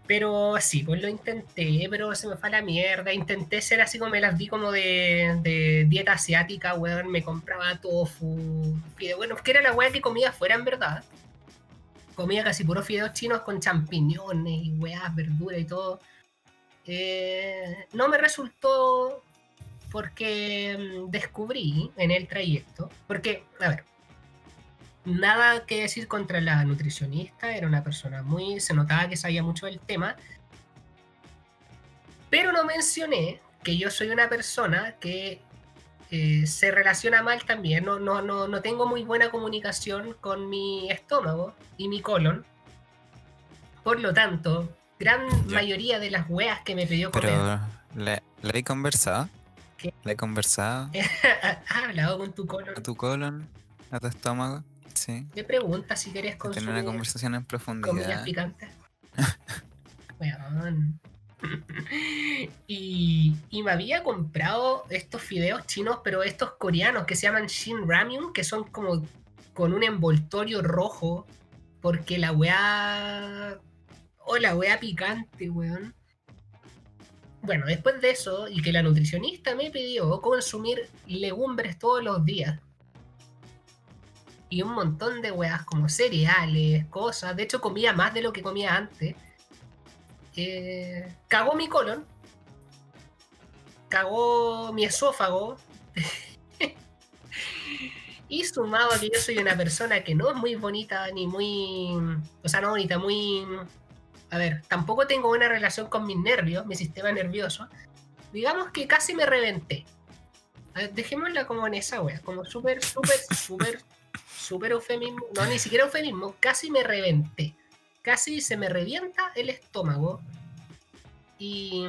Pero sí, pues lo intenté, pero se me fue a la mierda. Intenté ser así como me las di como de, de dieta asiática, weón. Me compraba tofu, fideo. Bueno, que era la weá que comía fuera, en verdad. Comía casi puros fideos chinos con champiñones y weás, verduras y todo. Eh, no me resultó porque descubrí en el trayecto. Porque, a ver... Nada que decir contra la nutricionista, era una persona muy... Se notaba que sabía mucho del tema. Pero no mencioné que yo soy una persona que eh, se relaciona mal también. No, no, no, no tengo muy buena comunicación con mi estómago y mi colon. Por lo tanto, gran yo, mayoría de las weas que me pidió comer... Pero le, le he conversado. ¿Qué? Le he conversado. ¿Has hablado con tu colon? A tu colon, a tu estómago. Sí. Me pregunta si querés consumir... Tener una conversación en profundidad. Comidas picantes. Weón. Y, y me había comprado estos fideos chinos, pero estos coreanos que se llaman Shin Ramyun, que son como con un envoltorio rojo, porque la weá... Oh, la weá picante, weón. Bueno, después de eso, y que la nutricionista me pidió consumir legumbres todos los días. Y un montón de weas como cereales, cosas. De hecho, comía más de lo que comía antes. Eh, cagó mi colon. Cagó mi esófago. Y sumado a que yo soy una persona que no es muy bonita, ni muy... O sea, no bonita, muy... A ver, tampoco tengo buena relación con mis nervios, mi sistema nervioso. Digamos que casi me reventé. A ver, dejémosla como en esa wea. Como súper, súper, súper... Súper eufemismo, no, ni siquiera eufemismo, casi me reventé. Casi se me revienta el estómago. Y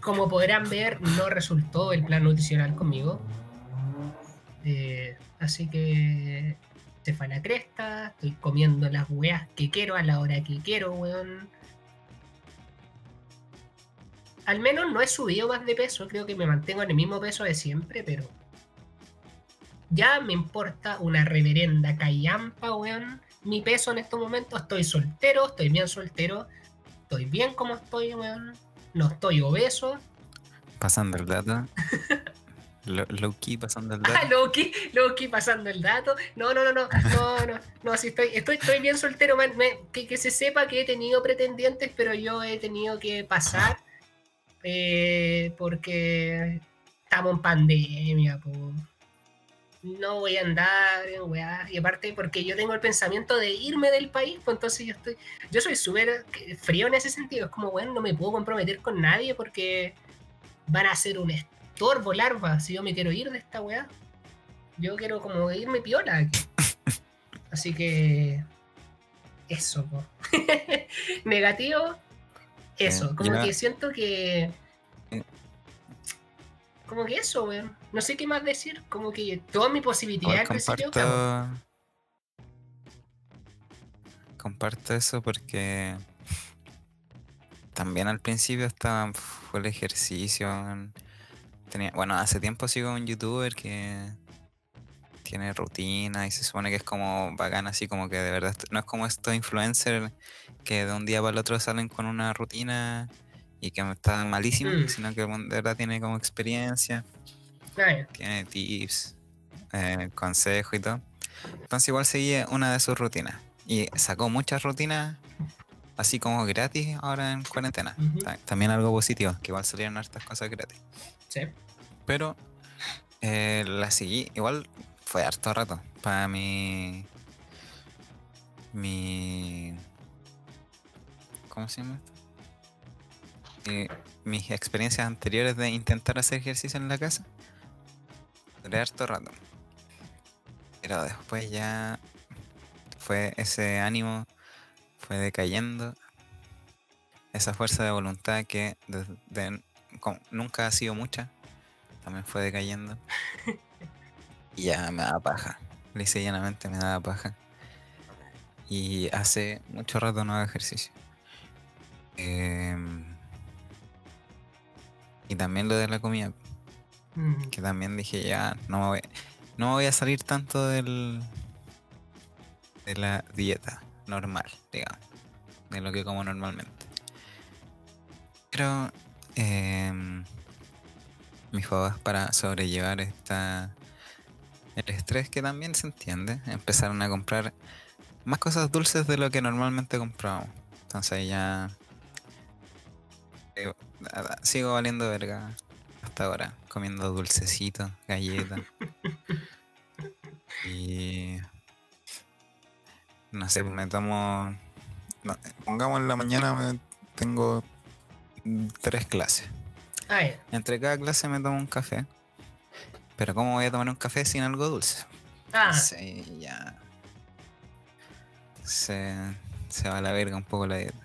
como podrán ver, no resultó el plan nutricional conmigo. Eh, así que se fue a la cresta, estoy comiendo las weas que quiero a la hora que quiero, weón. al menos no he subido más de peso, creo que me mantengo en el mismo peso de siempre, pero ya me importa una reverenda callampa, weón, mi peso en estos momentos. Estoy soltero, estoy bien soltero, estoy bien como estoy, weón, no estoy obeso. Pasando el dato. Low-key pasando el dato. Ah, low-key, low-key pasando el dato. No, no, no, no, no, no, no, si estoy, estoy, estoy bien soltero, man, me, que, que se sepa que he tenido pretendientes, pero yo he tenido que pasar eh, porque estamos en pandemia, po. No voy a andar, weá. Y aparte porque yo tengo el pensamiento de irme del país, pues entonces yo estoy, yo soy súper frío en ese sentido, es como, bueno, no me puedo comprometer con nadie porque van a ser un estorbo, larva, si yo me quiero ir de esta weá. Yo quiero como irme piola aquí. Así que eso, po. Negativo, eso, como yeah. que siento que como que eso, weón. No sé qué más decir. Como que toda mi posibilidad comparto, yo, comparto eso porque también al principio estaba, fue el ejercicio. Tenía, bueno, hace tiempo sigo un youtuber que tiene rutina y se supone que es como bacán, así como que de verdad. No es como estos influencers que de un día para el otro salen con una rutina y que está malísimo, mm. sino que de verdad tiene como experiencia, claro. Tiene tips, eh, consejos y todo. Entonces igual seguía una de sus rutinas y sacó muchas rutinas así como gratis ahora en cuarentena. Uh-huh. También algo positivo, que igual salieron hartas cosas gratis. Sí. Pero eh, la seguí, igual fue harto rato para mi... mi... ¿cómo se llama esto? Y mis experiencias anteriores de intentar hacer ejercicio en la casa duré harto rato, pero después ya fue ese ánimo, fue decayendo esa fuerza de voluntad que de, de, con, nunca ha sido mucha, también fue decayendo y ya me daba paja, lisa y llanamente me daba paja, y hace mucho rato no hago ejercicio. eh, Y también lo de la comida, mm. que también dije ya, no me voy, no me voy a salir tanto del de la dieta normal, digamos, de lo que como normalmente. Pero eh, mis papás, para sobrellevar esta el estrés, que también se entiende, empezaron a comprar más cosas dulces de lo que normalmente comprábamos. Entonces ya... Eh, sigo valiendo verga hasta ahora, comiendo dulcecitos, galletas. Y no sé, me tomo, no, pongamos en la mañana, me, tengo tres clases. Ah, yeah. Entre cada clase me tomo un café. Pero ¿cómo voy a tomar un café sin algo dulce? Ah. Sí, ya. Se, se va a la verga un poco la dieta.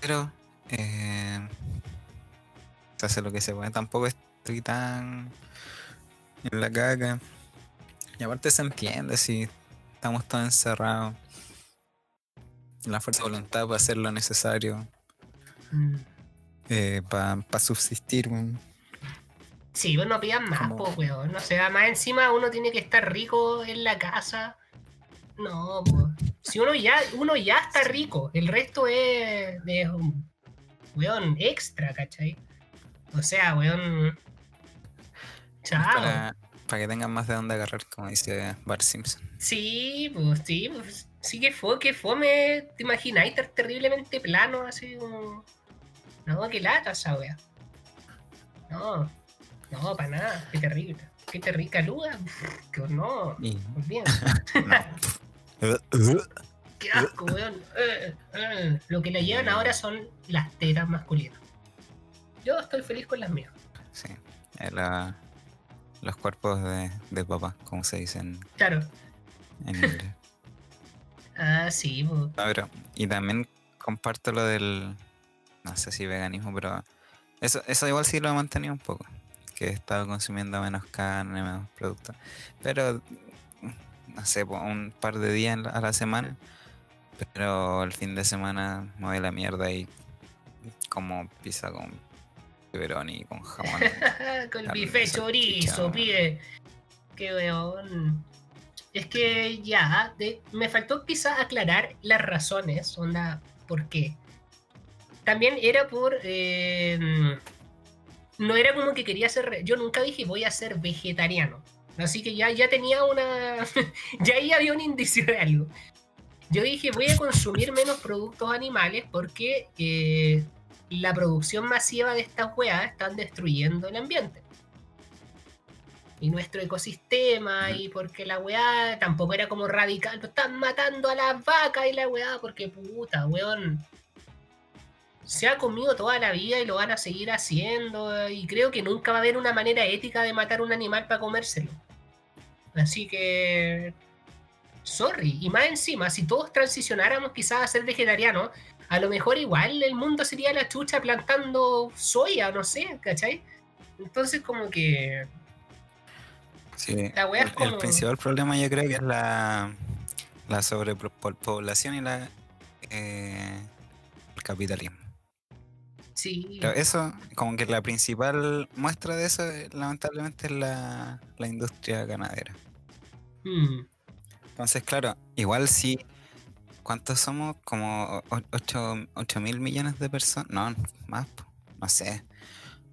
Pero Eh, se hace lo que se puede, tampoco estoy tan en la caca. Y aparte se entiende, si estamos todos encerrados, la fuerza de voluntad para hacer lo necesario, mm. eh, para pa subsistir. Si, sí, vos no pidas más, como... po, weón. No se da más, encima uno tiene que estar rico en la casa. No, po. Si uno ya, uno ya está rico, el resto es, es un weón extra, ¿cachai? O sea, weón... Chao. Para, para que tengan más de dónde agarrar, como dice Bart Simpson. Sí, pues sí, pues, sí que fue, que fome, te imagináis estar terriblemente plano, así como... No, qué lata esa wea. No, no, para nada, qué terrible. Qué terrible, caluga, que no, sí. Pues bien. No. Qué asco, weón. Eh, eh. Lo que le llevan ahora son las tetas masculinas. Yo estoy feliz con las mías. Sí, la, los cuerpos de, de papá, como se dicen. Claro. En el... ah, sí, pues. No, pero, y también comparto lo del, no sé si veganismo, pero eso, eso igual sí lo he mantenido un poco. Que he estado consumiendo menos carne, menos productos. Pero no sé, un par de días a la semana, pero el fin de semana me voy a la mierda y como pizza con pepperoni, con jamón. Con el bife chorizo, pide. Qué weón. Es que ya, de, me faltó quizás aclarar las razones, onda, por qué. También era por... Eh, no era como que quería ser... Yo nunca dije voy a ser vegetariano. Así que ya, ya tenía una... ya ahí había un indicio de algo. Yo dije voy a consumir menos productos animales porque eh, la producción masiva de estas weas están destruyendo el ambiente. Y nuestro ecosistema, y porque la weá tampoco era como radical, pero están matando a las vacas y la weá, porque puta, weón, se ha comido toda la vida y lo van a seguir haciendo, y creo que nunca va a haber una manera ética de matar un animal para comérselo. Así que, sorry, y más encima, si todos transicionáramos quizás a ser vegetarianos, a lo mejor igual el mundo sería la chucha plantando soya, no sé, ¿cachai? Entonces como que... Sí, la wea es como... el principal problema yo creo que es la, la sobrepoblación y la, eh, el capitalismo. Sí. Pero eso, como que la principal muestra de eso, lamentablemente, es la, la industria ganadera. Hmm. Entonces, claro, igual si... ¿Cuántos somos? Como ocho mil millones de personas. No, más, no sé.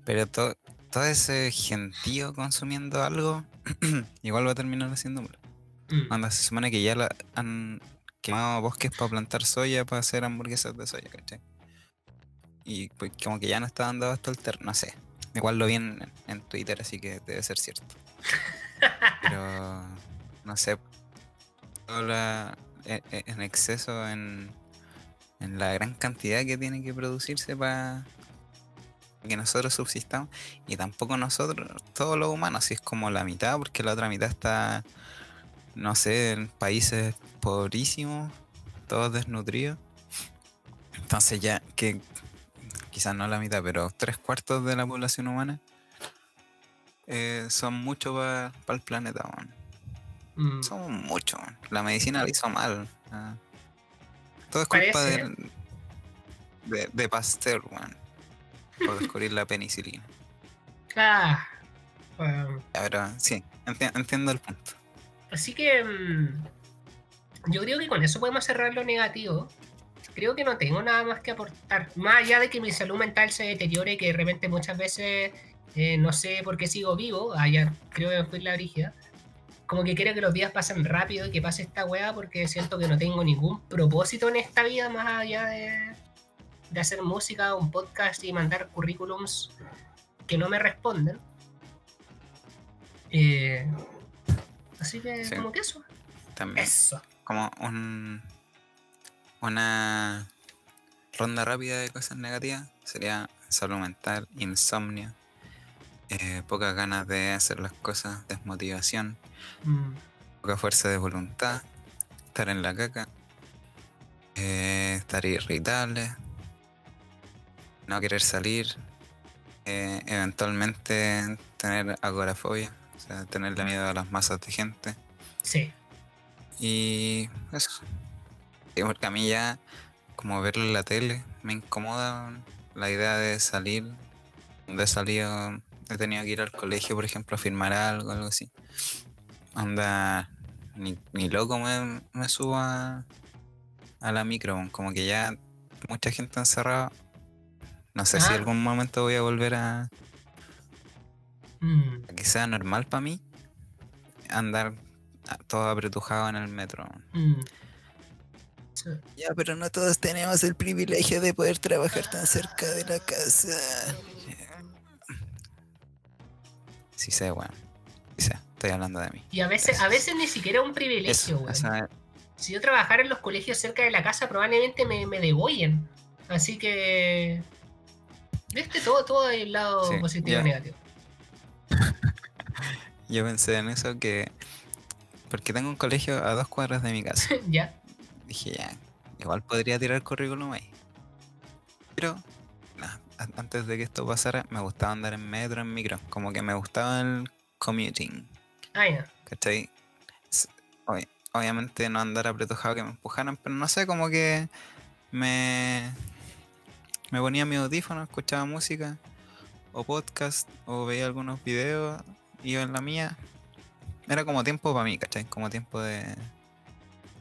Pero todo... todo ese gentío consumiendo algo igual va a terminar haciendo hambre. Mm. Se supone que ya la, han quemado bosques para plantar soya, para hacer hamburguesas de soya, ¿cachai? Y pues como que ya no está dando hasta el terreno, no sé. Igual lo vi en, en Twitter, así que debe ser cierto. Pero no sé, todo la, en, en exceso en, en la gran cantidad que tiene que producirse para... que nosotros subsistamos, y tampoco nosotros, todos los humanos, si es como la mitad, porque la otra mitad está, no sé, en países pobrísimos, todos desnutridos. Entonces ya, que quizás no la mitad, pero tres cuartos de la población humana eh, son mucho para pa el planeta, man. Mm. Somos muchos, man. La medicina la hizo mal. ¿No? Todo es culpa Parece, de, de, de Pasteur, man. Por descubrir la penicilina. Ah, bueno. Pero sí, enti- entiendo el punto. Así que mmm, yo creo que con eso podemos cerrar lo negativo. Creo que no tengo nada más que aportar. Más allá de que mi salud mental se deteriore, que de repente muchas veces eh, no sé por qué sigo vivo. Allá creo que fui la brígida. Como que quiero que los días pasen rápido y que pase esta weá, porque siento que no tengo ningún propósito en esta vida más allá de... de hacer música, un podcast y mandar currículums que no me responden. Eh, así que, sí. Como que eso. También. Eso. Como un, una ronda rápida de cosas negativas. Sería salud mental, insomnio, eh, pocas ganas de hacer las cosas, desmotivación, mm. poca fuerza de voluntad, estar en la caca, eh, estar irritable, no querer salir, eh, eventualmente tener agorafobia, o sea, tenerle miedo a las masas de gente. Sí. Y eso. Sí, porque a mí ya, como verlo en la tele, me incomoda la idea de salir. Cuando he salido, he tenido que ir al colegio, por ejemplo, a firmar algo, algo así. Onda, ni, ni loco me, me subo a, a la micro, como que ya mucha gente encerrada. No sé ah. si algún momento voy a volver a... Mm. a que sea normal para mí andar todo apretujado en el metro. Mm. Sí. Ya, pero no todos tenemos el privilegio de poder trabajar tan cerca de la casa. Sí sé, weón. Bueno. Sí sé, estoy hablando de mí. Y a veces, a veces ni siquiera un privilegio, weón. Bueno. Si yo trabajara en los colegios cerca de la casa, probablemente me, me degollen. Así que... Viste, todo, todo el lado sí, positivo y negativo. Yo pensé en eso que... Porque tengo un colegio a dos cuadras de mi casa. Ya. Dije, ya, igual podría tirar currículum ahí. Pero, nah, antes de que esto pasara, me gustaba andar en metro, en micro. Como que me gustaba el commuting. Ah, ya. ¿Cachai? Ob- obviamente no andar apretujado que me empujaran, pero no sé, como que me... me ponía mi audífono, escuchaba música o podcast o veía algunos videos, iba en la mía. Era como tiempo para mí, ¿cachai? Como tiempo de...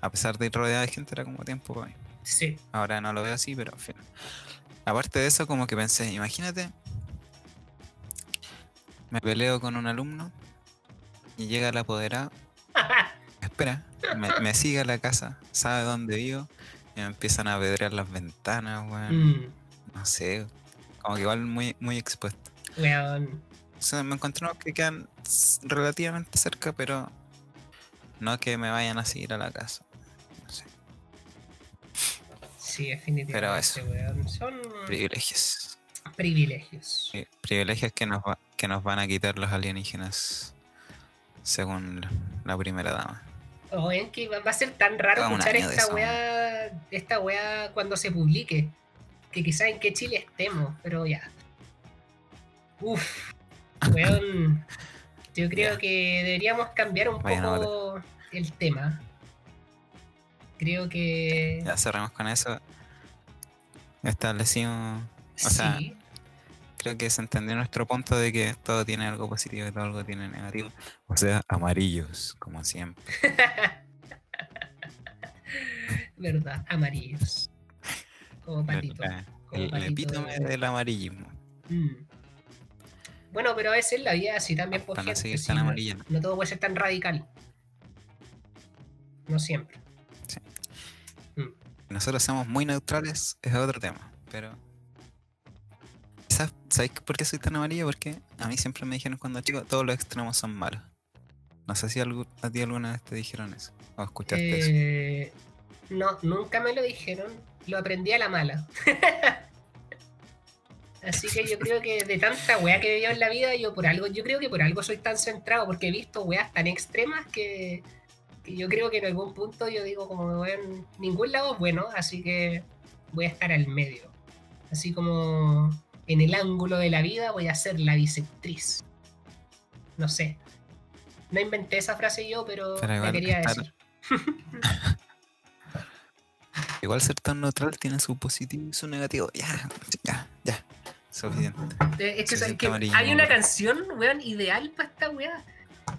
A pesar de ir rodeada de gente, era como tiempo para mí. Sí. Ahora no lo veo así, pero en fin. Aparte de eso, como que pensé, imagínate, me peleo con un alumno y llega el apoderado. Espera, me, me sigue a la casa, sabe dónde vivo y me empiezan a apedrear las ventanas, weón. Mm. No sé, como que igual muy, muy expuesto. Weón. O sea, me encontramos que quedan relativamente cerca, pero no que me vayan a seguir a la casa. No sé. Sí, definitivamente. Pero eso, weón, son privilegios. Privilegios. Sí, privilegios que nos, va, que nos van a quitar los alienígenas, según la primera dama. Oh, es que va a ser tan raro escuchar esta weá, esta weá cuando se publique. Que quizás en qué Chile estemos, pero ya. Uf, weón. Yo creo que deberíamos cambiar un Vayan poco el tema. Creo que... Ya cerramos con eso. Establecimos... O sí. sea, creo que se entendió nuestro punto de que todo tiene algo positivo y todo algo tiene negativo. O sea, amarillos, como siempre. Verdad, amarillos. Como patito. La, como el patito, epítome de... del amarillismo. Mm. Bueno, pero a veces la vida así también puede no ser tan amarilla. No, no todo puede ser tan radical. No siempre. Sí. Mm. Nosotros somos muy neutrales, es otro tema, pero... ¿Sabéis por qué soy tan amarillo? Porque a mí siempre me dijeron cuando chico, todos los extremos son malos. No sé si a ti alguna vez te dijeron eso, o escuchaste eh, eso. No, nunca me lo dijeron, lo aprendí a la mala. Así que yo creo que de tanta weá que he vivido en la vida, yo por algo, yo creo que por algo soy tan centrado, porque he visto weas tan extremas que, que yo creo que en algún punto yo digo, como me voy en ningún lado es bueno, así que voy a estar al medio. Así como... En el ángulo de la vida voy a ser la bisectriz. No sé. No inventé esa frase yo, pero, pero la quería estar... decir. Igual ser tan neutral tiene su positivo y su negativo. Ya, ya, ya. Suficiente. Es que, Suficiente es que hay una canción, weón, ideal para esta weá.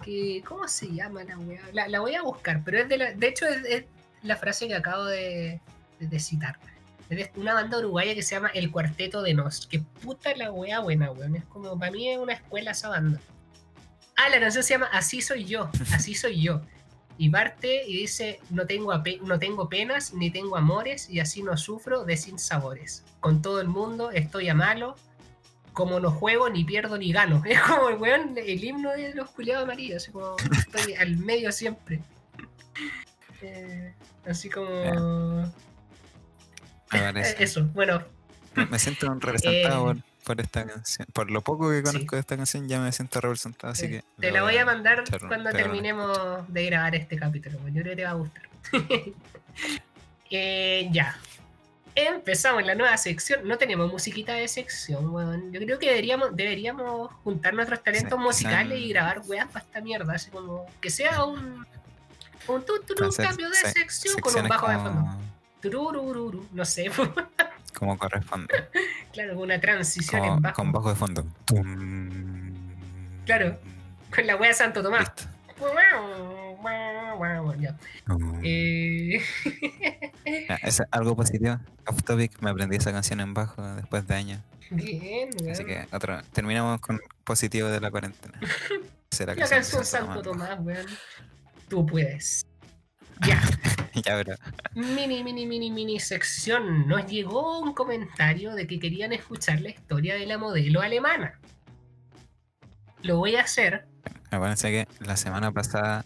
Que, ¿cómo se llama la weá? La, la voy a buscar, pero es de la, de hecho es, es la frase que acabo de, de, de citar. Es una banda uruguaya que se llama El Cuarteto de Nos. Que puta la wea buena, weón. Es como, para mí es una escuela esa banda. Ah, la canción se llama Así soy yo, así soy yo. Y parte y dice, no tengo, ape- no tengo penas, ni tengo amores, y así no sufro de sinsabores. Con todo el mundo estoy a malo, como no juego, ni pierdo, ni gano. Es como, weón, el himno de los culiados amarillos. Como, estoy al medio siempre. Eh, así como... Eso, bueno. Me siento representado eh, por, por esta canción. Por lo poco que conozco sí. de esta canción, ya me siento representado, así que... Te la voy a mandar charla, cuando terminemos de grabar este capítulo. Yo creo que te va a gustar. eh, ya. Empezamos la nueva sección. No tenemos musiquita de sección, weón. Yo creo que deberíamos, deberíamos juntar nuestros talentos sí, musicales sí. y grabar weas para esta mierda. Así como que sea un... Un, tu, tu, un cambio de se, sección con un bajo como... de fondo. No sé. Como corresponde. Claro, una transición como, en bajo. Con bajo de fondo. Claro, con la wea de Santo Tomás. Ya. Eh... Es algo positivo. Off topic, me aprendí esa canción en bajo después de años. Bien, bien. Así que otro. Terminamos con positivo de la cuarentena. La canción de Santo, Santo Tomás, weón. Tú puedes. Ya. Ya, pero... Mini, mini, mini, mini sección. Nos llegó un comentario de que querían escuchar la historia de la modelo alemana. Lo voy a hacer. Me parece que la semana pasada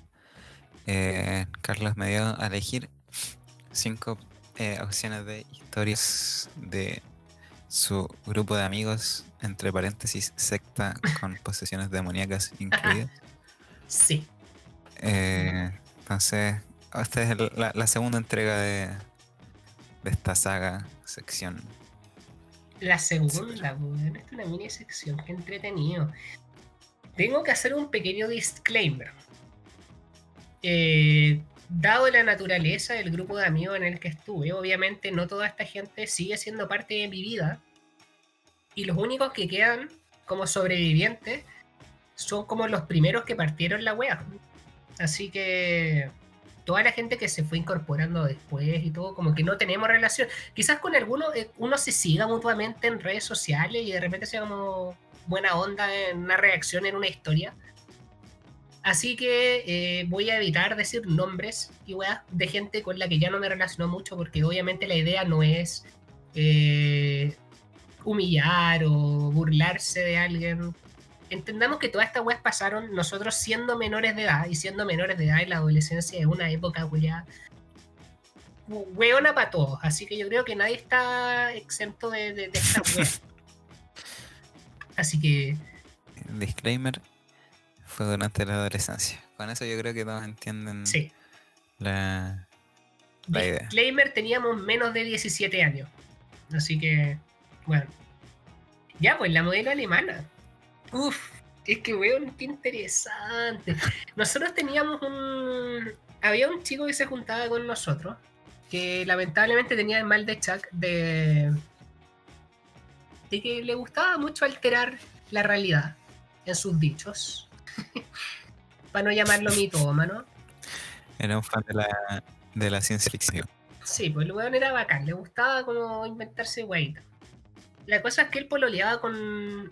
eh, Carlos me dio a elegir cinco eh, opciones de historias de su grupo de amigos, entre paréntesis, secta con posesiones demoníacas incluidas. Sí. Eh, entonces... Esta es la, la segunda entrega de, de esta saga, sección. La segunda, weón. Esta es una mini sección, qué entretenido. Tengo que hacer un pequeño disclaimer. Eh, dado la naturaleza del grupo de amigos en el que estuve, obviamente no toda esta gente sigue siendo parte de mi vida, y los únicos que quedan como sobrevivientes son como los primeros que partieron la wea. Así que toda la gente que se fue incorporando después y todo, como que no tenemos relación. Quizás con algunos eh, uno se siga mutuamente en redes sociales y de repente sea como buena onda en una reacción, en una historia. Así que eh, voy a evitar decir nombres y weas de gente con la que ya no me relaciono mucho, porque obviamente la idea no es eh, humillar o burlarse de alguien. Entendamos que todas estas weas pasaron nosotros siendo menores de edad, y siendo menores de edad en la adolescencia es una época weá weona para todos, así que yo creo que nadie está exento de, de, de esta wea. Así que disclaimer, fue durante la adolescencia. Con eso yo creo que todos entienden sí. la, la idea. Disclaimer, teníamos menos de diecisiete años, así que bueno, ya pues, la modelo alemana. Uf, es que weón, qué interesante. Nosotros teníamos un... Había un chico que se juntaba con nosotros, que lamentablemente tenía el mal de Chuck de... de que le gustaba mucho alterar la realidad en sus dichos. Para no llamarlo mitómano. Era un fan de la, de la ciencia ficción. Sí, pues el weón era bacán, le gustaba como inventarse weita. La cosa es que él pololeaba con...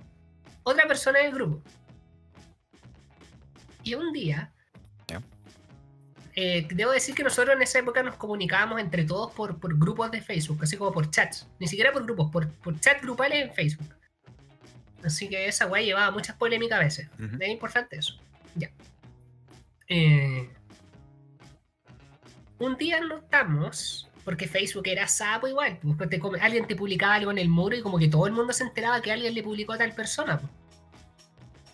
otra persona del grupo. Y un día... Yeah. Eh, debo decir que nosotros en esa época nos comunicábamos entre todos por, por grupos de Facebook. Así como por chats. Ni siquiera por grupos. Por, por chats grupales en Facebook. Así que esa weá llevaba muchas polémicas a veces. Uh-huh. Es importante eso. Ya. Eh, un día notamos... porque Facebook era sapo igual. Te, alguien te publicaba algo en el muro y como que todo el mundo se enteraba que alguien le publicó a tal persona. Pues.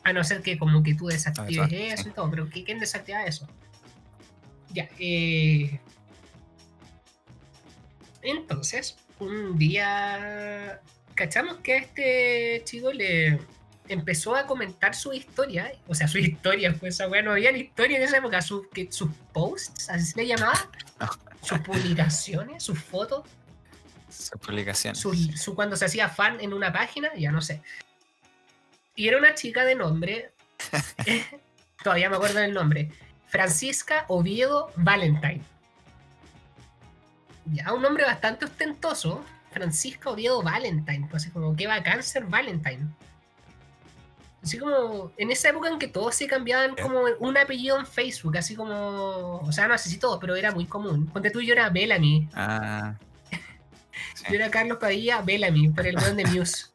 A no ser que como que tú desactives ah, eso sí. y todo. Pero ¿quién desactiva eso? Ya. Eh... Entonces, un día... cachamos que a este chico le empezó a comentar su historia. O sea, su historia. Pues esa wea, no había ni historia en esa época. Su, que, sus posts, así se le llamaba. Sus publicaciones, sus fotos. Sus publicaciones. Su, su cuando se hacía fan en una página, ya no sé. Y era una chica de nombre, eh, todavía me acuerdo del nombre, Francisca Oviedo Valentine. Ya, un nombre bastante ostentoso, Francisca Oviedo Valentine. Pues es como, ¿qué va a cáncer Valentine? Así como, en esa época en que todos se cambiaban como un apellido en Facebook, así como, o sea, no sé si todos, pero era muy común. Ponte tú, yo era Bellamy. Ah, sí. Yo era Carlos Padilla Bellamy, por el weón de Muse.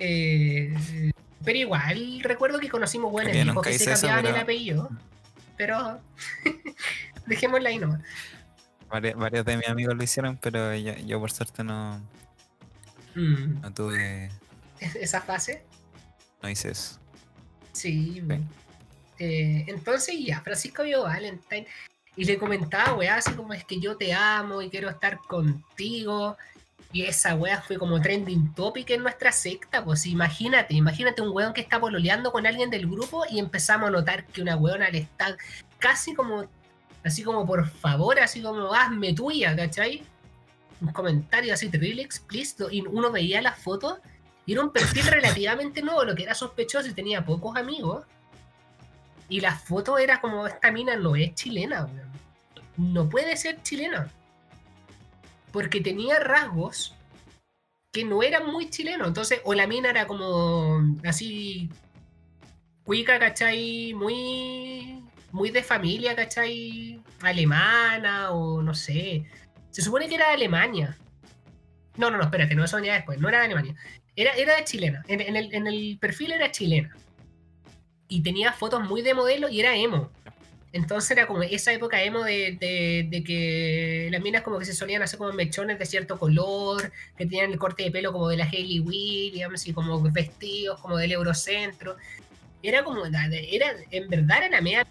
eh, pero igual, recuerdo que conocimos buenos tipos que se cambiaban eso, pero... el apellido, pero dejémosla ahí nomás. Vari- varios de mis amigos lo hicieron, pero yo, yo por suerte no, mm. no tuve... esa fase. No hice eso. Sí, bueno. Eh, entonces ya, Francisco vio Valentine y le comentaba, weá, así como es que yo te amo y quiero estar contigo. Y esa weá fue como trending topic en nuestra secta. Pues imagínate, imagínate un weón que está pololeando con alguien del grupo y empezamos a notar que una weona le está casi como, así como por favor, así como hazme tuya, ¿cachai? Un comentario así terrible, explícito. Y uno veía las fotos. Y era un perfil relativamente nuevo, lo que era sospechoso, y tenía pocos amigos. Y la foto era como, esta mina no es chilena, weón. No puede ser chilena. Porque tenía rasgos que no eran muy chilenos. Entonces, o la mina era como así cuica, ¿cachai? Muy, muy de familia, ¿cachai? Alemana, o no sé. Se supone que era de Alemania. No, no, no, espérate, no, eso venía después. No era de Alemania. Era, era chilena, en, en, el, en el perfil era chilena. Y tenía fotos muy de modelo y era emo. Entonces era como esa época emo de, de, de que las minas como que se solían hacer como mechones de cierto color, que tenían el corte de pelo como de la Hayley Williams y como vestidos como del Eurocentro. Era como, era, en verdad era la media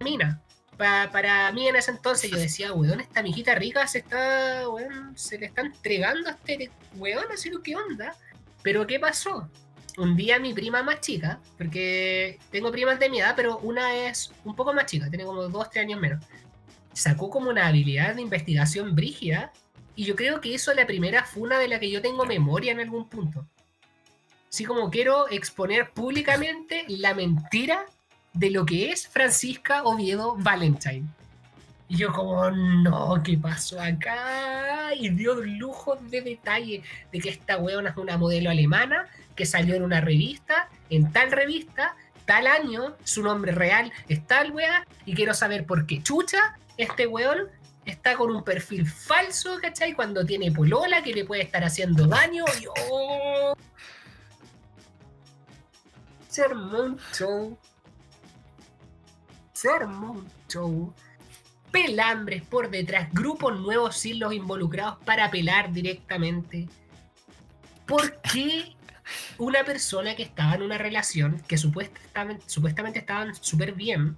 mina. Pa, para mí en ese entonces yo decía, weón, esta mijita rica se está, weón, se le está entregando a este weón, así lo que onda. Pero ¿qué pasó? Un día mi prima más chica, porque tengo primas de mi edad, pero una es un poco más chica, tiene como dos, tres años menos, sacó como una habilidad de investigación brígida Y yo creo que eso es la primera funa de la que yo tengo memoria en algún punto. Así como quiero exponer públicamente la mentira de lo que es Francisca Oviedo Valentine. Y yo como, no, ¿qué pasó acá? Y dio lujos de detalle de que esta weona es una modelo alemana que salió en una revista, en tal revista, tal año, su nombre real es tal wea, y quiero saber por qué chucha este weón está con un perfil falso, ¿cachai? Cuando tiene polola, que le puede estar haciendo daño, y oh... Se armó un show. Se armó un show. Pelambres por detrás, grupos nuevos sin los involucrados para pelar directamente. ¿Por qué una persona que estaba en una relación, que supuestamente, supuestamente estaban súper bien,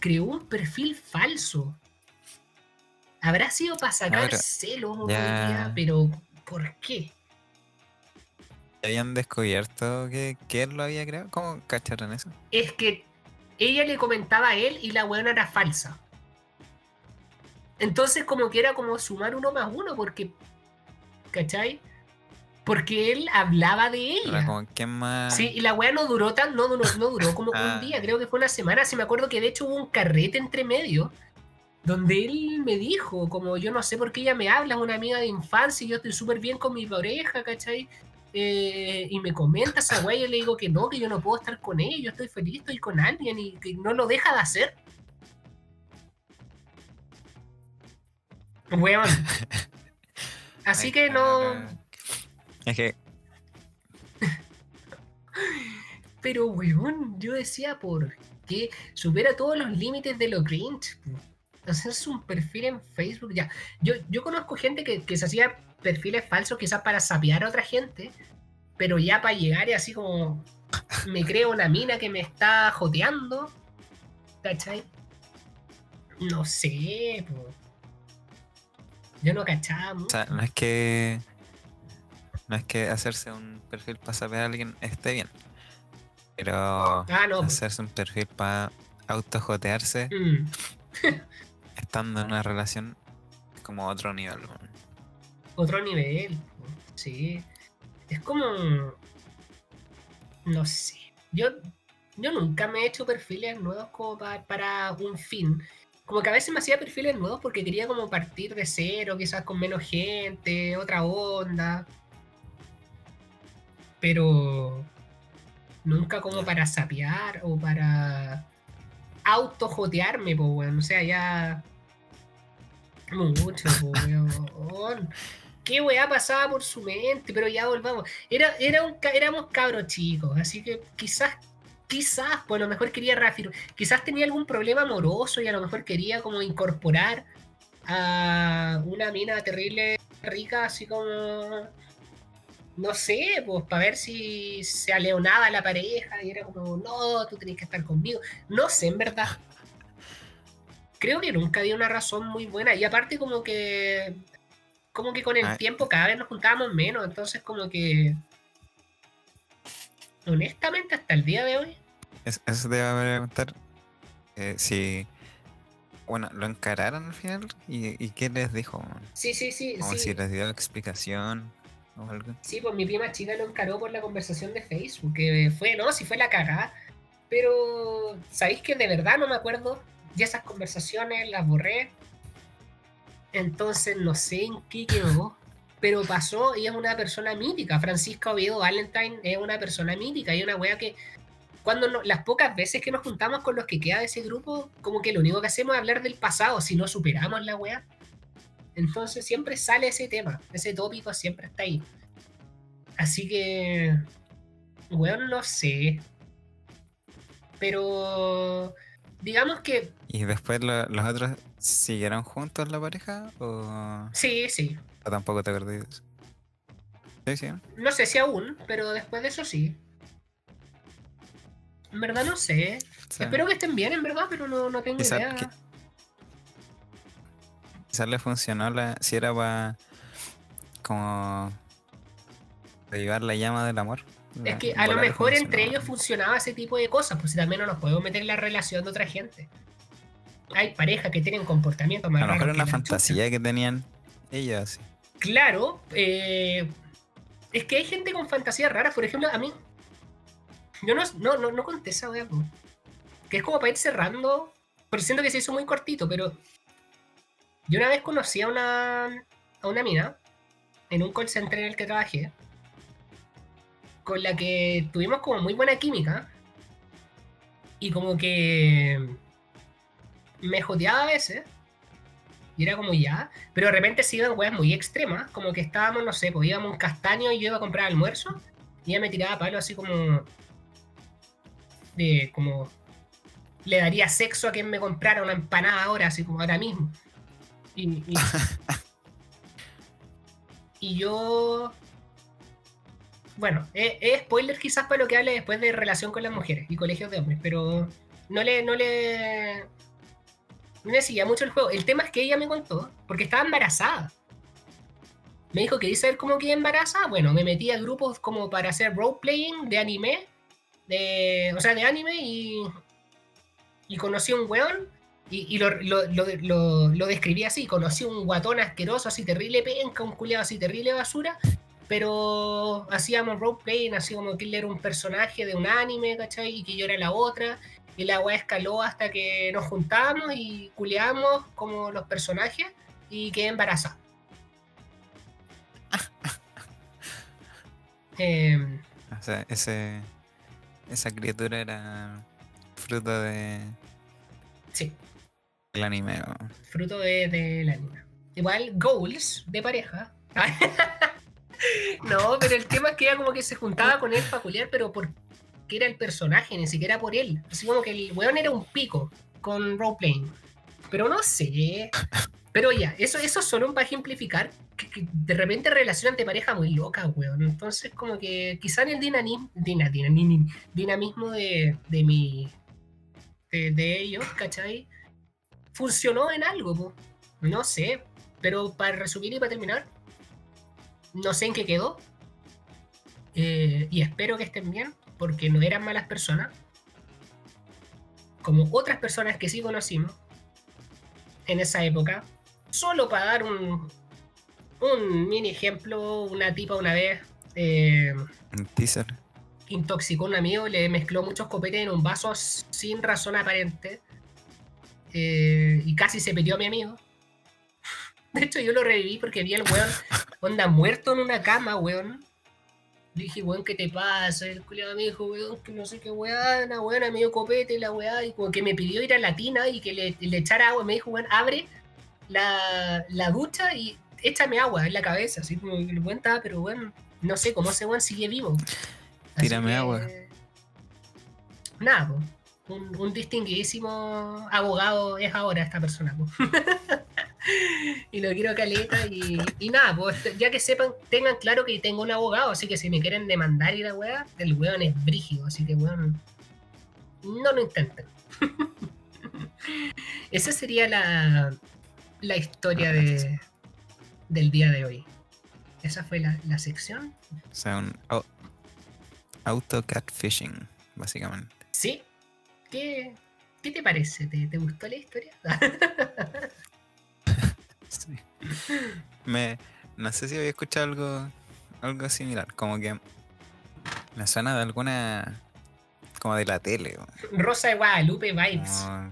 creó un perfil falso? Habrá sido para sacar celos, yeah. Pero ¿por qué? ¿Habían descubierto que, que él lo había creado? ¿Cómo cacharon eso? Es que ella le comentaba a él y la weona era falsa. Entonces como que era como sumar uno más uno, porque, ¿cachai? Porque él hablaba de ella. Como, ¿qué más? Sí, y la weá no duró tan, no, no, no duró como ah. un día, creo que fue una semana. Sí, me acuerdo que de hecho hubo un carrete entre medio, donde él me dijo, como yo no sé por qué ella me habla, es una amiga de infancia y yo estoy súper bien con mi pareja, ¿cachai? Eh, y me comenta esa weá, yo le digo que no, que yo no puedo estar con ella, yo estoy feliz, estoy con alguien, y que no lo deja de hacer. Weón. Así que no. Es que. Pero, weón, yo decía, ¿por qué? Supera todos los límites de lo cringe. Hacerse un perfil en Facebook, ya. Yo, yo conozco gente que, que se hacía perfiles falsos, quizás para sapear a otra gente, pero ya para llegar y así como. Me creo una mina que me está joteando. ¿Cachai? No sé, pues. Yo no cachaba mucho. O sea, no es que. No es que hacerse un perfil para saber a alguien esté bien. Pero. Ah, no. Hacerse un perfil para autojotearse. Mm. Estando en una relación. Es como otro nivel. Otro nivel. Sí. Es como. No sé. Yo. Yo nunca me he hecho perfiles nuevos como para, para un fin. Como que a veces me hacía perfiles nuevos porque quería como partir de cero, quizás con menos gente, otra onda. Pero nunca como para sapear o para autojotearme, pues, weón. O sea, ya... Mucho, pues, weón. Qué weá pasaba por su mente, pero ya volvamos. Era, era un, éramos cabros chicos, así que quizás... Quizás, pues a lo mejor quería reafirmar, quizás tenía algún problema amoroso y a lo mejor quería como incorporar a una mina terrible, rica, así como, no sé, pues para ver si se aleonaba la pareja y era como, no, tú tenés que estar conmigo. No sé, en verdad. Creo que nunca había una razón muy buena y aparte como que, como que con el Ay. tiempo cada vez nos juntábamos menos, entonces como que... Honestamente, hasta el día de hoy. Eso te iba a preguntar. Eh, si. Bueno, ¿lo encararon al final? ¿Y, y qué les dijo? Sí, sí, sí. Como sí. Si les dio explicación o algo. Sí, pues mi prima chica lo encaró por la conversación de Facebook. Que fue, no, si fue la cagada. Pero, ¿sabéis que de verdad no me acuerdo? Ya esas conversaciones las borré. Entonces, no sé en qué quedó. Pero pasó y es una persona mítica. Francisca Oviedo Valentine es una persona mítica. Y una wea que, cuando no, las pocas veces que nos juntamos con los que queda de ese grupo, como que lo único que hacemos es hablar del pasado, si no superamos la wea. Entonces siempre sale ese tema, ese tópico siempre está ahí. Así que, weón, no sé. Pero, digamos que. ¿Y después lo, los otros siguieron juntos la pareja? O... Sí, sí. ¿O tampoco te acordé de eso? Sí, sí. No sé si aún, pero después de eso sí. En verdad no sé. Sí. Espero que estén bien, en verdad, pero no, no tengo quizá, idea. Quizás le funcionó la... Si era para... Como... Revivar la llama del amor. La, es que a lo mejor funcionaba. Entre ellos funcionaba ese tipo de cosas, pues si también no nos podemos meter en la relación de otra gente. Hay parejas que tienen comportamientos más raros. A lo mejor era una fantasía chucha que tenían... Ella hace. Claro, eh, es que hay gente con fantasías raras. Por ejemplo, a mí, yo no, no, no, no conté esa wea, que es como para ir cerrando, porque siento que se hizo muy cortito, pero yo una vez conocí a una, a una mina en un call center en el que trabajé, con la que tuvimos como muy buena química, y como que me joteaba a veces, y era como ya, pero de repente se iban weas muy extremas, como que estábamos, no sé, pues íbamos a un castaño y yo iba a comprar almuerzo, y ella me tiraba palo así como de, como le daría sexo a quien me comprara una empanada ahora, así como ahora mismo. Y, y, y yo... Bueno, es, es spoiler quizás para lo que hable después de relación con las mujeres y colegios de hombres, pero no le... No le... No me seguía mucho el juego. El tema es que ella me contó, porque estaba embarazada. Me dijo, ¿queréis saber cómo quedé embarazada? Bueno, me metí a grupos como para hacer roleplaying de anime, de, o sea, de anime, y, y conocí a un weón, y, y lo, lo, lo, lo, lo describí así, conocí a un guatón asqueroso, así terrible penca, un culeado así terrible basura, pero hacíamos roleplaying, así como que él era un personaje de un anime, ¿cachai? Y que yo era la otra... Y la weá escaló hasta que nos juntábamos y culeamos como los personajes y quedé embarazada. eh, o sea, ese, esa criatura era fruto de... Sí. El anime. ¿O? Fruto de, de la anime. Igual, goals de pareja. No, pero el tema es que era como que se juntaba con él para culear, pero por... que era el personaje, ni siquiera por él. Así como que el weón era un pico con roleplaying. Pero no sé. Pero ya, eso, eso solo para ejemplificar que, que de repente relacionan de pareja muy loca, weón. Entonces como que quizá en el dinamismo, din, din, din, dinamismo de, de mi... De, de ellos, ¿cachai? Funcionó en algo, po. No sé. Pero para resumir y para terminar, no sé en qué quedó. Eh, y espero que estén bien, porque no eran malas personas, como otras personas que sí conocimos en esa época. Solo para dar un, un mini ejemplo, una tipa una vez eh, teaser. intoxicó a un amigo, le mezcló muchos copetes en un vaso sin razón aparente, eh, y casi se peleó a mi amigo. De hecho yo lo reviví porque vi al weón onda muerto en una cama, weón. Le dije, weón, ¿qué te pasa? El culiado me dijo, weón, que no sé qué weá, una weá, medio copete, la weá, y como que me pidió ir a la tina y que le, le echara agua. Me dijo, weón, abre la, la ducha y échame agua en la cabeza. Así como que el weón estaba, pero weón, no sé cómo ese weón sigue vivo. Así tírame que, agua. Nada, po, un, un distinguidísimo abogado es ahora esta persona, po. Y lo quiero caleta y, y nada, pues ya que sepan, tengan claro que tengo un abogado, así que si me quieren demandar y la weá, el weón es brígido, así que weón, no lo intenten. Esa sería la, la historia de, del día de hoy. Esa fue la, la sección. O sea, un au, auto catfishing, básicamente. Sí. ¿Qué, qué te parece? ¿Te, te gustó la historia? Sí. Me, no sé si había escuchado algo algo similar, como que me suena de alguna, como de la tele, o, Rosa de Guadalupe vibes, como,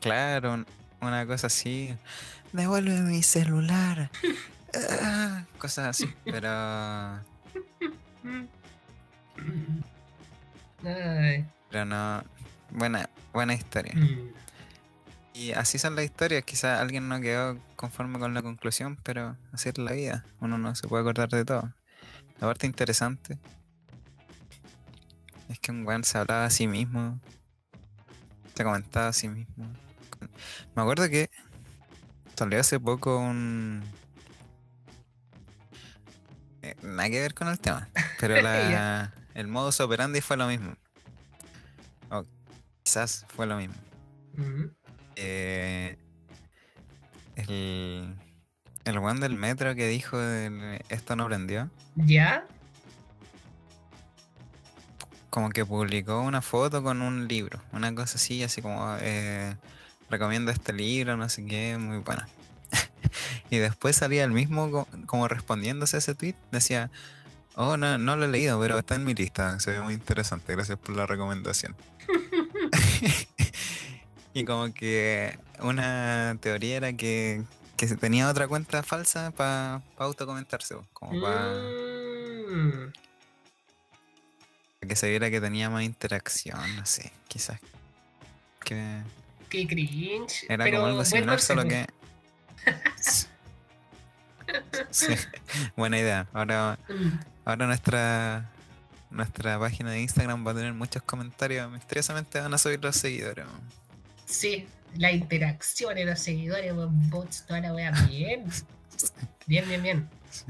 claro, un, una cosa así, devuelve mi celular, ah, cosas así, pero Ay. pero no, buena, buena historia. Mm. Y así son las historias, quizás alguien no quedó conforme con la conclusión, pero así es la vida, uno no se puede acordar de todo. La parte interesante es que un weón se hablaba a sí mismo, se comentaba a sí mismo. Me acuerdo que salió hace poco un... Eh, nada que ver con el tema, pero la, el modus operandi fue lo mismo. O quizás fue lo mismo. Mm-hmm. Eh, el el weón del metro que dijo el, esto no prendió, ya, como que publicó una foto con un libro, una cosa así, así como eh, recomiendo este libro, no sé qué, muy buena. Y después salía el mismo como respondiéndose a ese tweet. Decía, oh, no, no lo he leído, pero está en mi lista. Se ve muy interesante, gracias por la recomendación. Y como que una teoría era que, que tenía otra cuenta falsa para pa autocomentarse. Como para mm. que se viera que tenía más interacción, no sé, quizás. Que Qué cringe. Era pero como algo similar, solo que... Sí, buena idea. Ahora, ahora nuestra nuestra página de Instagram va a tener muchos comentarios. Misteriosamente van a subir los seguidores. Sí, la interacción de los seguidores, bots, toda la wea. Bien, bien, bien, bien. Sí.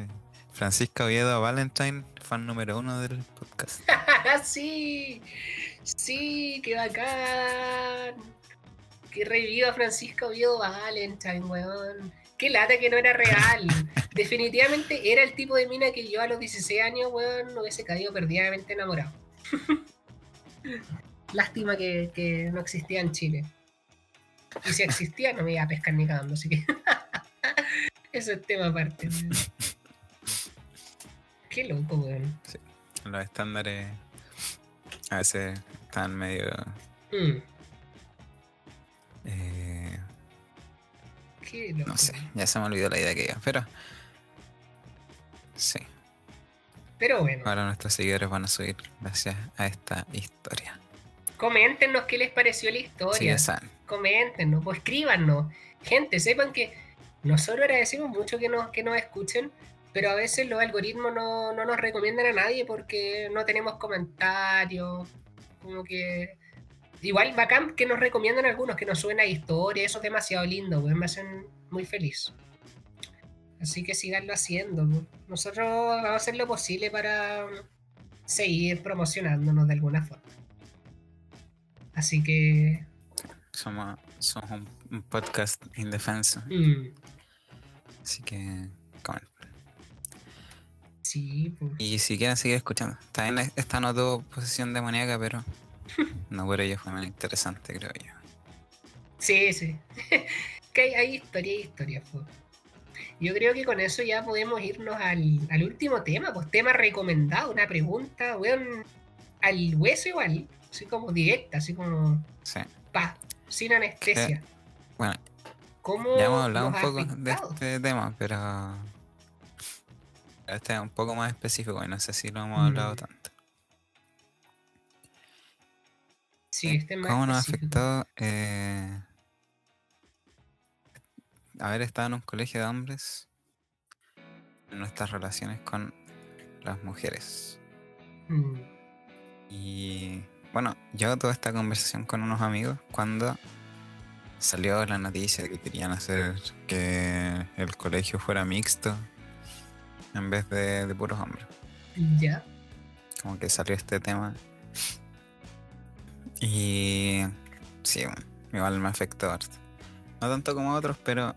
Francisca Oviedo Valentine, fan número uno del podcast. Sí, sí, qué bacán. Qué reviva Francisca Oviedo Valentine, weón. Qué lata que no era real. Definitivamente era el tipo de mina que yo a los dieciséis años, weón, no hubiese caído perdidamente enamorado. Lástima que, que no existía en Chile. Y si existía, no me iba a pescar ni cagando, así que... Eso es tema aparte. Weón. Qué loco, weón. Sí. Los estándares a veces están medio... Mm. Eh... No sé, ya se me olvidó la idea que iba, pero sí. Pero bueno. Ahora nuestros seguidores van a subir gracias a esta historia. Coméntenos qué les pareció la historia. Sí, coméntenos, pues escríbanos. Gente, sepan que nosotros agradecemos mucho que nos, que nos escuchen, pero a veces los algoritmos no, no nos recomiendan a nadie porque no tenemos comentarios, como que... Igual bacán que nos recomiendan algunos, que nos suben a historia, eso es demasiado lindo, pues, me hacen muy feliz. Así que siganlo haciendo, pues. Nosotros vamos a hacer lo posible para seguir promocionándonos de alguna forma. Así que... Somos, somos un, un podcast indefenso. Mm. Así que... Comen. Sí, pues. Y si quieren seguir escuchando, también esta no tuvo posesión demoníaca, pero... No, por ello fue más interesante, creo yo. Sí, sí. Que hay, hay historia, hay historia. Yo creo que con eso ya podemos irnos al, al último tema, pues tema recomendado, una pregunta, weón, al hueso igual, así como directa, así como... Sí. Pa, sin anestesia. Que, bueno, ¿cómo ya hemos hablado un poco afectado de este tema, pero... Este es un poco más específico y no sé si lo hemos mm. hablado tanto. Sí, este más ¿Cómo nos específico. afectó eh, haber estado en un colegio de hombres en nuestras relaciones con las mujeres? Mm. Y bueno, yo tuve esta conversación con unos amigos cuando salió la noticia de que querían hacer que el colegio fuera mixto en vez de, de puros hombres. Ya. Yeah. Como que salió este tema. Y sí, bueno, igual me afectó harto. No tanto como otros, pero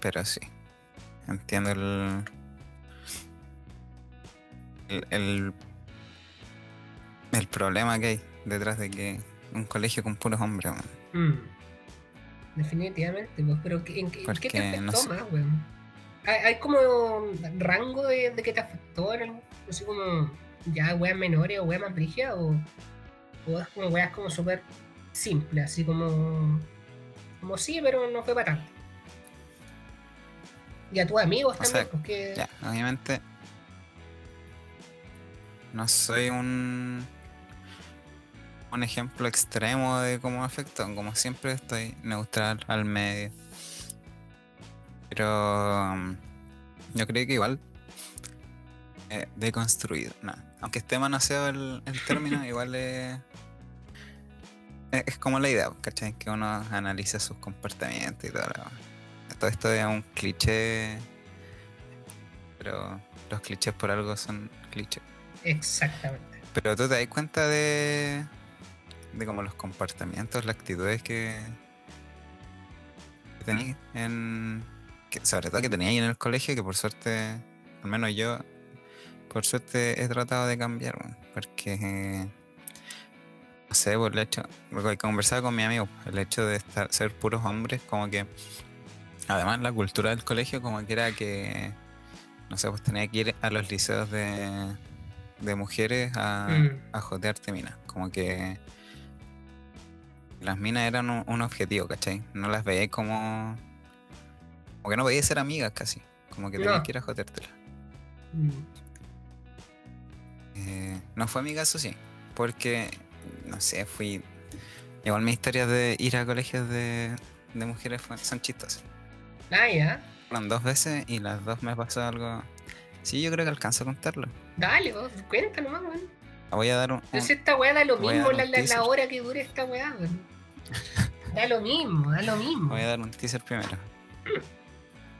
pero sí. Entiendo el el, el el problema que hay detrás de que un colegio con puros hombres, bueno. mm. Definitivamente, pues, pero ¿en, en Porque, qué te afectó no sé. más, weón? ¿Hay, ¿Hay como un rango de, de que te afectó? No sé, como ya weas menores o weas más brígidas o... O es como weas como súper simple, así como... Como sí, pero no fue para tanto. Y a tus amigos o también, sea, porque... Ya, obviamente... No soy un... Un ejemplo extremo de cómo afectó. Como siempre estoy neutral al medio. Pero... Yo creo que igual... Eh, deconstruido, nada. No. Aunque esté manoseado el, el término, igual es, es como la idea, ¿cachai? Que uno analiza sus comportamientos y todo. Lo, todo esto es un cliché, pero los clichés por algo son clichés. Exactamente. Pero tú te das cuenta de, de como los comportamientos, las actitudes que, que tenías en... Que, sobre todo que tenías en el colegio, que por suerte, al menos yo... Por suerte he tratado de cambiar, bueno, porque, eh, no sé, por el hecho, porque conversaba con mi amigo, el hecho de estar, ser puros hombres, como que Además, la cultura del colegio como que era que, no sé, pues tenía que ir a los liceos de, de mujeres a, mm. a jotearte minas. Como que las minas eran un, un objetivo, ¿cachai? No las veías como... Como que no veías ser amigas casi. Como que tenías no. que ir a joteártelas. Mm. Eh, no fue mi caso, sí. Porque, no sé, fui... Igual mis historias de ir a colegios de, de mujeres son chistosas. Ah, ya. Fueron dos veces y las dos me pasó algo. Sí, yo creo que alcanzo a contarlo. Dale, vos, cuenta nomás, weón. Voy a dar un. Entonces un, esta weá da lo mismo la, la, la hora que dure esta weá, weón. Da lo mismo, da lo mismo. Voy a dar un teaser primero.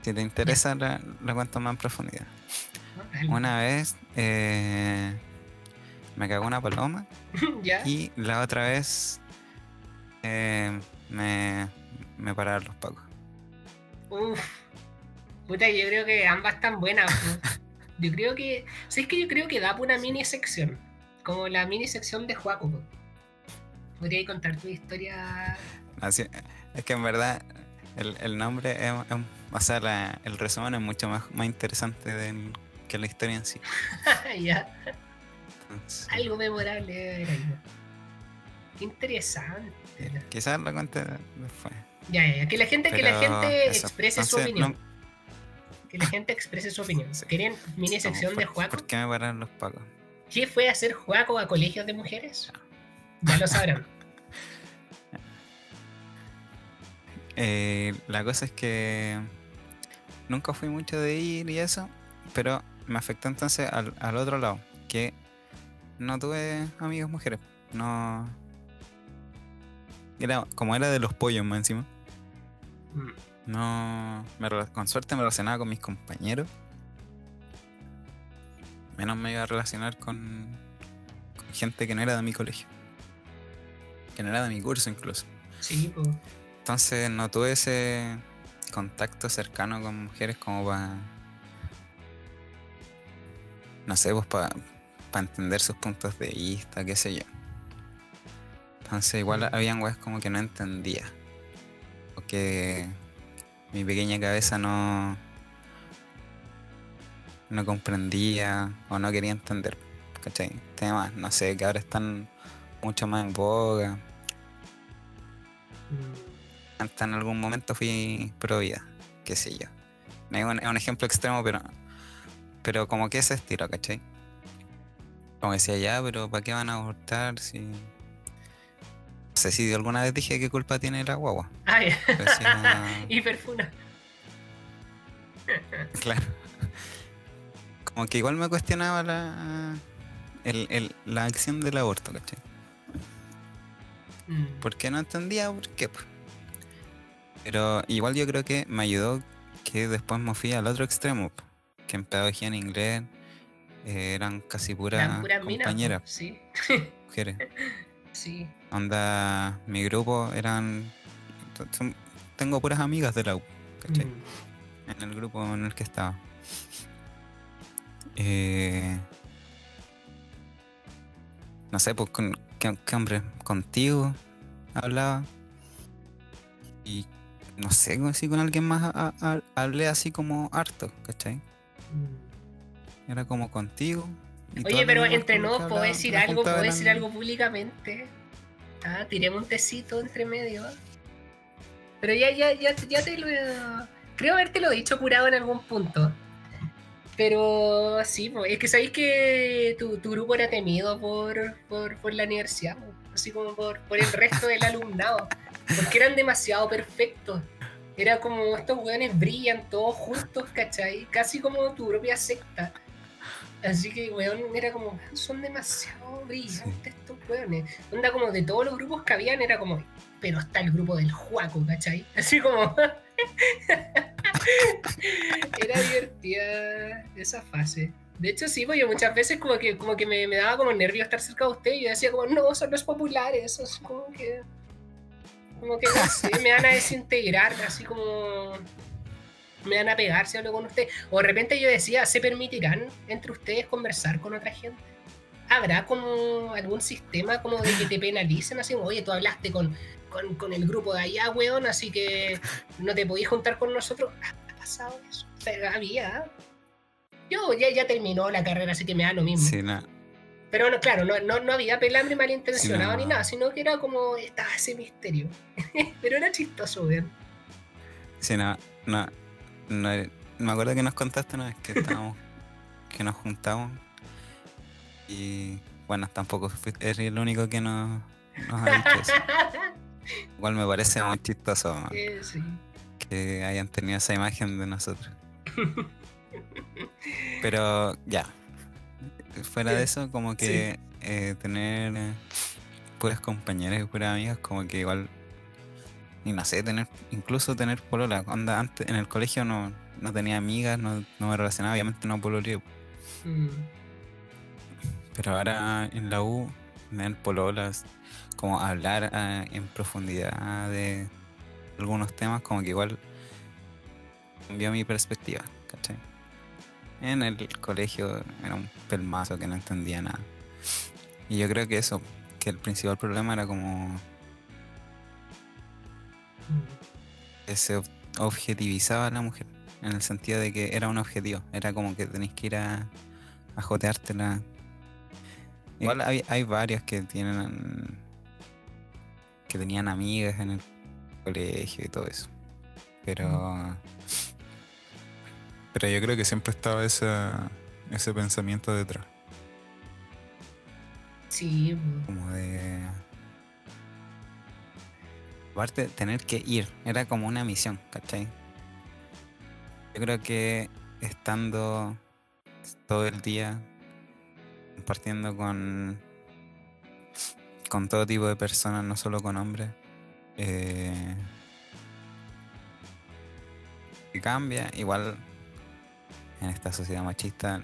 Si te interesa, la, la cuento más en profundidad. No, una vez eh, me cagó una paloma. ¿Ya? Y la otra vez eh, me, me pararon los pacos. Uff, puta, yo creo que ambas están buenas. Yo creo que, o sea, es que yo creo que da para una mini sección, como la mini sección de Juaco. Podría contar tu historia. Así, es que en verdad el, el nombre, es, es, o sea, la, el resumen es mucho más, más interesante de, que la historia en sí. Ya. Entonces, algo memorable era algo. Qué interesante. Quizás lo conté después. Ya, ya, ya, que la gente, que la gente eso, exprese entonces, su opinión. No... Que la gente exprese su opinión. Sí. ¿Querían mini sección de Juaco? ¿Por qué me pararon los pacos? ¿Qué fue hacer Juaco a colegios de mujeres? No. Ya lo sabrán. eh, la cosa es que nunca fui mucho de ir y eso, pero me afectó entonces al, al otro lado, que no tuve amigos mujeres. No. Era, como era de los pollos más encima. No, me, con suerte me relacionaba con mis compañeros. Menos me iba a relacionar con, con gente que no era de mi colegio, que no era de mi curso incluso. Sí. Pues. Entonces no tuve ese contacto cercano con mujeres como para, no sé, pues para pa entender sus puntos de vista, qué sé yo. Entonces igual habían weas como que no entendía, porque mi pequeña cabeza no no comprendía o no quería entender, ¿cachai? Temas, no sé, que ahora están mucho más en boga. Hasta en algún momento fui pro vida, qué sé yo. Es un, un ejemplo extremo, pero pero como que ese estilo, ¿cachai? Como decía ya, pero ¿para qué van a abortar si...? No sé si alguna vez dije qué culpa tiene la guagua. Ah, ya. Una... Y perfuna. Claro. Como que igual me cuestionaba la el, el, la acción del aborto, ¿cachai? Mm. Porque no entendía por qué. Pero igual yo creo que me ayudó que después me fui al otro extremo, que en pedagogía en inglés eh, eran casi puras pura compañeras. Sí. Mujeres. Sí. Onda, mi grupo eran... Son, tengo puras amigas de la U, ¿cachai? Mm. En el grupo en el que estaba. Eh, no sé, pues, con, ¿qué, qué hombre? Contigo hablaba. Y no sé, si con alguien más a, a, hablé así como harto, ¿cachai? Mm. Era como contigo... Oye, pero entre nos, ¿puedo decir algo? ¿Puedo decir algo públicamente? Ah, tiremos un tecito entre medio. Pero ya, ya, ya, ya te lo... Creo haberte lo dicho curado en algún punto. Pero sí, es que sabéis que tu, tu grupo era temido por, por, por la universidad, así como por, por el resto del alumnado, porque eran demasiado perfectos. Era como estos hueones brillan todos juntos, ¿cachai? Casi como tu propia secta. Así que, weón, era como, son demasiado brillantes sí. Estos weones. Onda como de todos los grupos que habían, era como, pero está el grupo del Juaco, ¿cachai? Así como... Era divertida esa fase. De hecho, sí, pues yo muchas veces como que, como que me, me daba como nervio estar cerca de usted y yo decía como, no, son los populares, es como que... Como que, no sé, me van a desintegrar, así como... me van a pegar si hablo con usted. O de repente yo decía, ¿se permitirán entre ustedes conversar con otra gente? ¿Habrá como algún sistema como de que te penalicen? Así como, oye, tú hablaste con, con, con el grupo de allá, weón, así que no te podís juntar con nosotros. ¿Ha pasado eso? Pero había... Yo ya, ya terminó la carrera, así que me da lo mismo. Sí, no. Pero no, claro, no, no, no había pelambre malintencionado, sí, no, ni nada, sino que era como... Estaba ese misterio. Pero era chistoso, weón. Sí, no, no, no. Me acuerdo que nos contaste una vez que estábamos... que nos juntamos. Y... Bueno, tampoco es el único que nos, nos ha dicho eso. Igual me parece muy chistoso, man, sí, sí, que hayan tenido esa imagen de nosotros. Pero ya, fuera de eso, como que sí, eh, tener eh, puras compañeras y puras amigas, como que igual, y no sé, tener, incluso tener polola. Onda, antes, en el colegio no, no tenía amigas, no, no me relacionaba, obviamente no pololeo. Mm. Pero ahora en la U me dan pololas, como hablar eh, en profundidad de algunos temas, como que igual cambió mi perspectiva, ¿cachai? En el colegio era un pelmazo que no entendía nada. Y yo creo que eso, que el principal problema era como... que se objetivizaba a la mujer, en el sentido de que era un objetivo, era como que tenés que ir a, a joteártela. Igual hay, hay varios que tienen que tenían amigas en el colegio y todo eso, pero pero yo creo que siempre estaba esa, ese pensamiento detrás, sí, como de aparte tener que ir, era como una misión, ¿cachai? Yo creo que estando todo el día compartiendo con con todo tipo de personas, no solo con hombres, eh, que cambia, igual en esta sociedad machista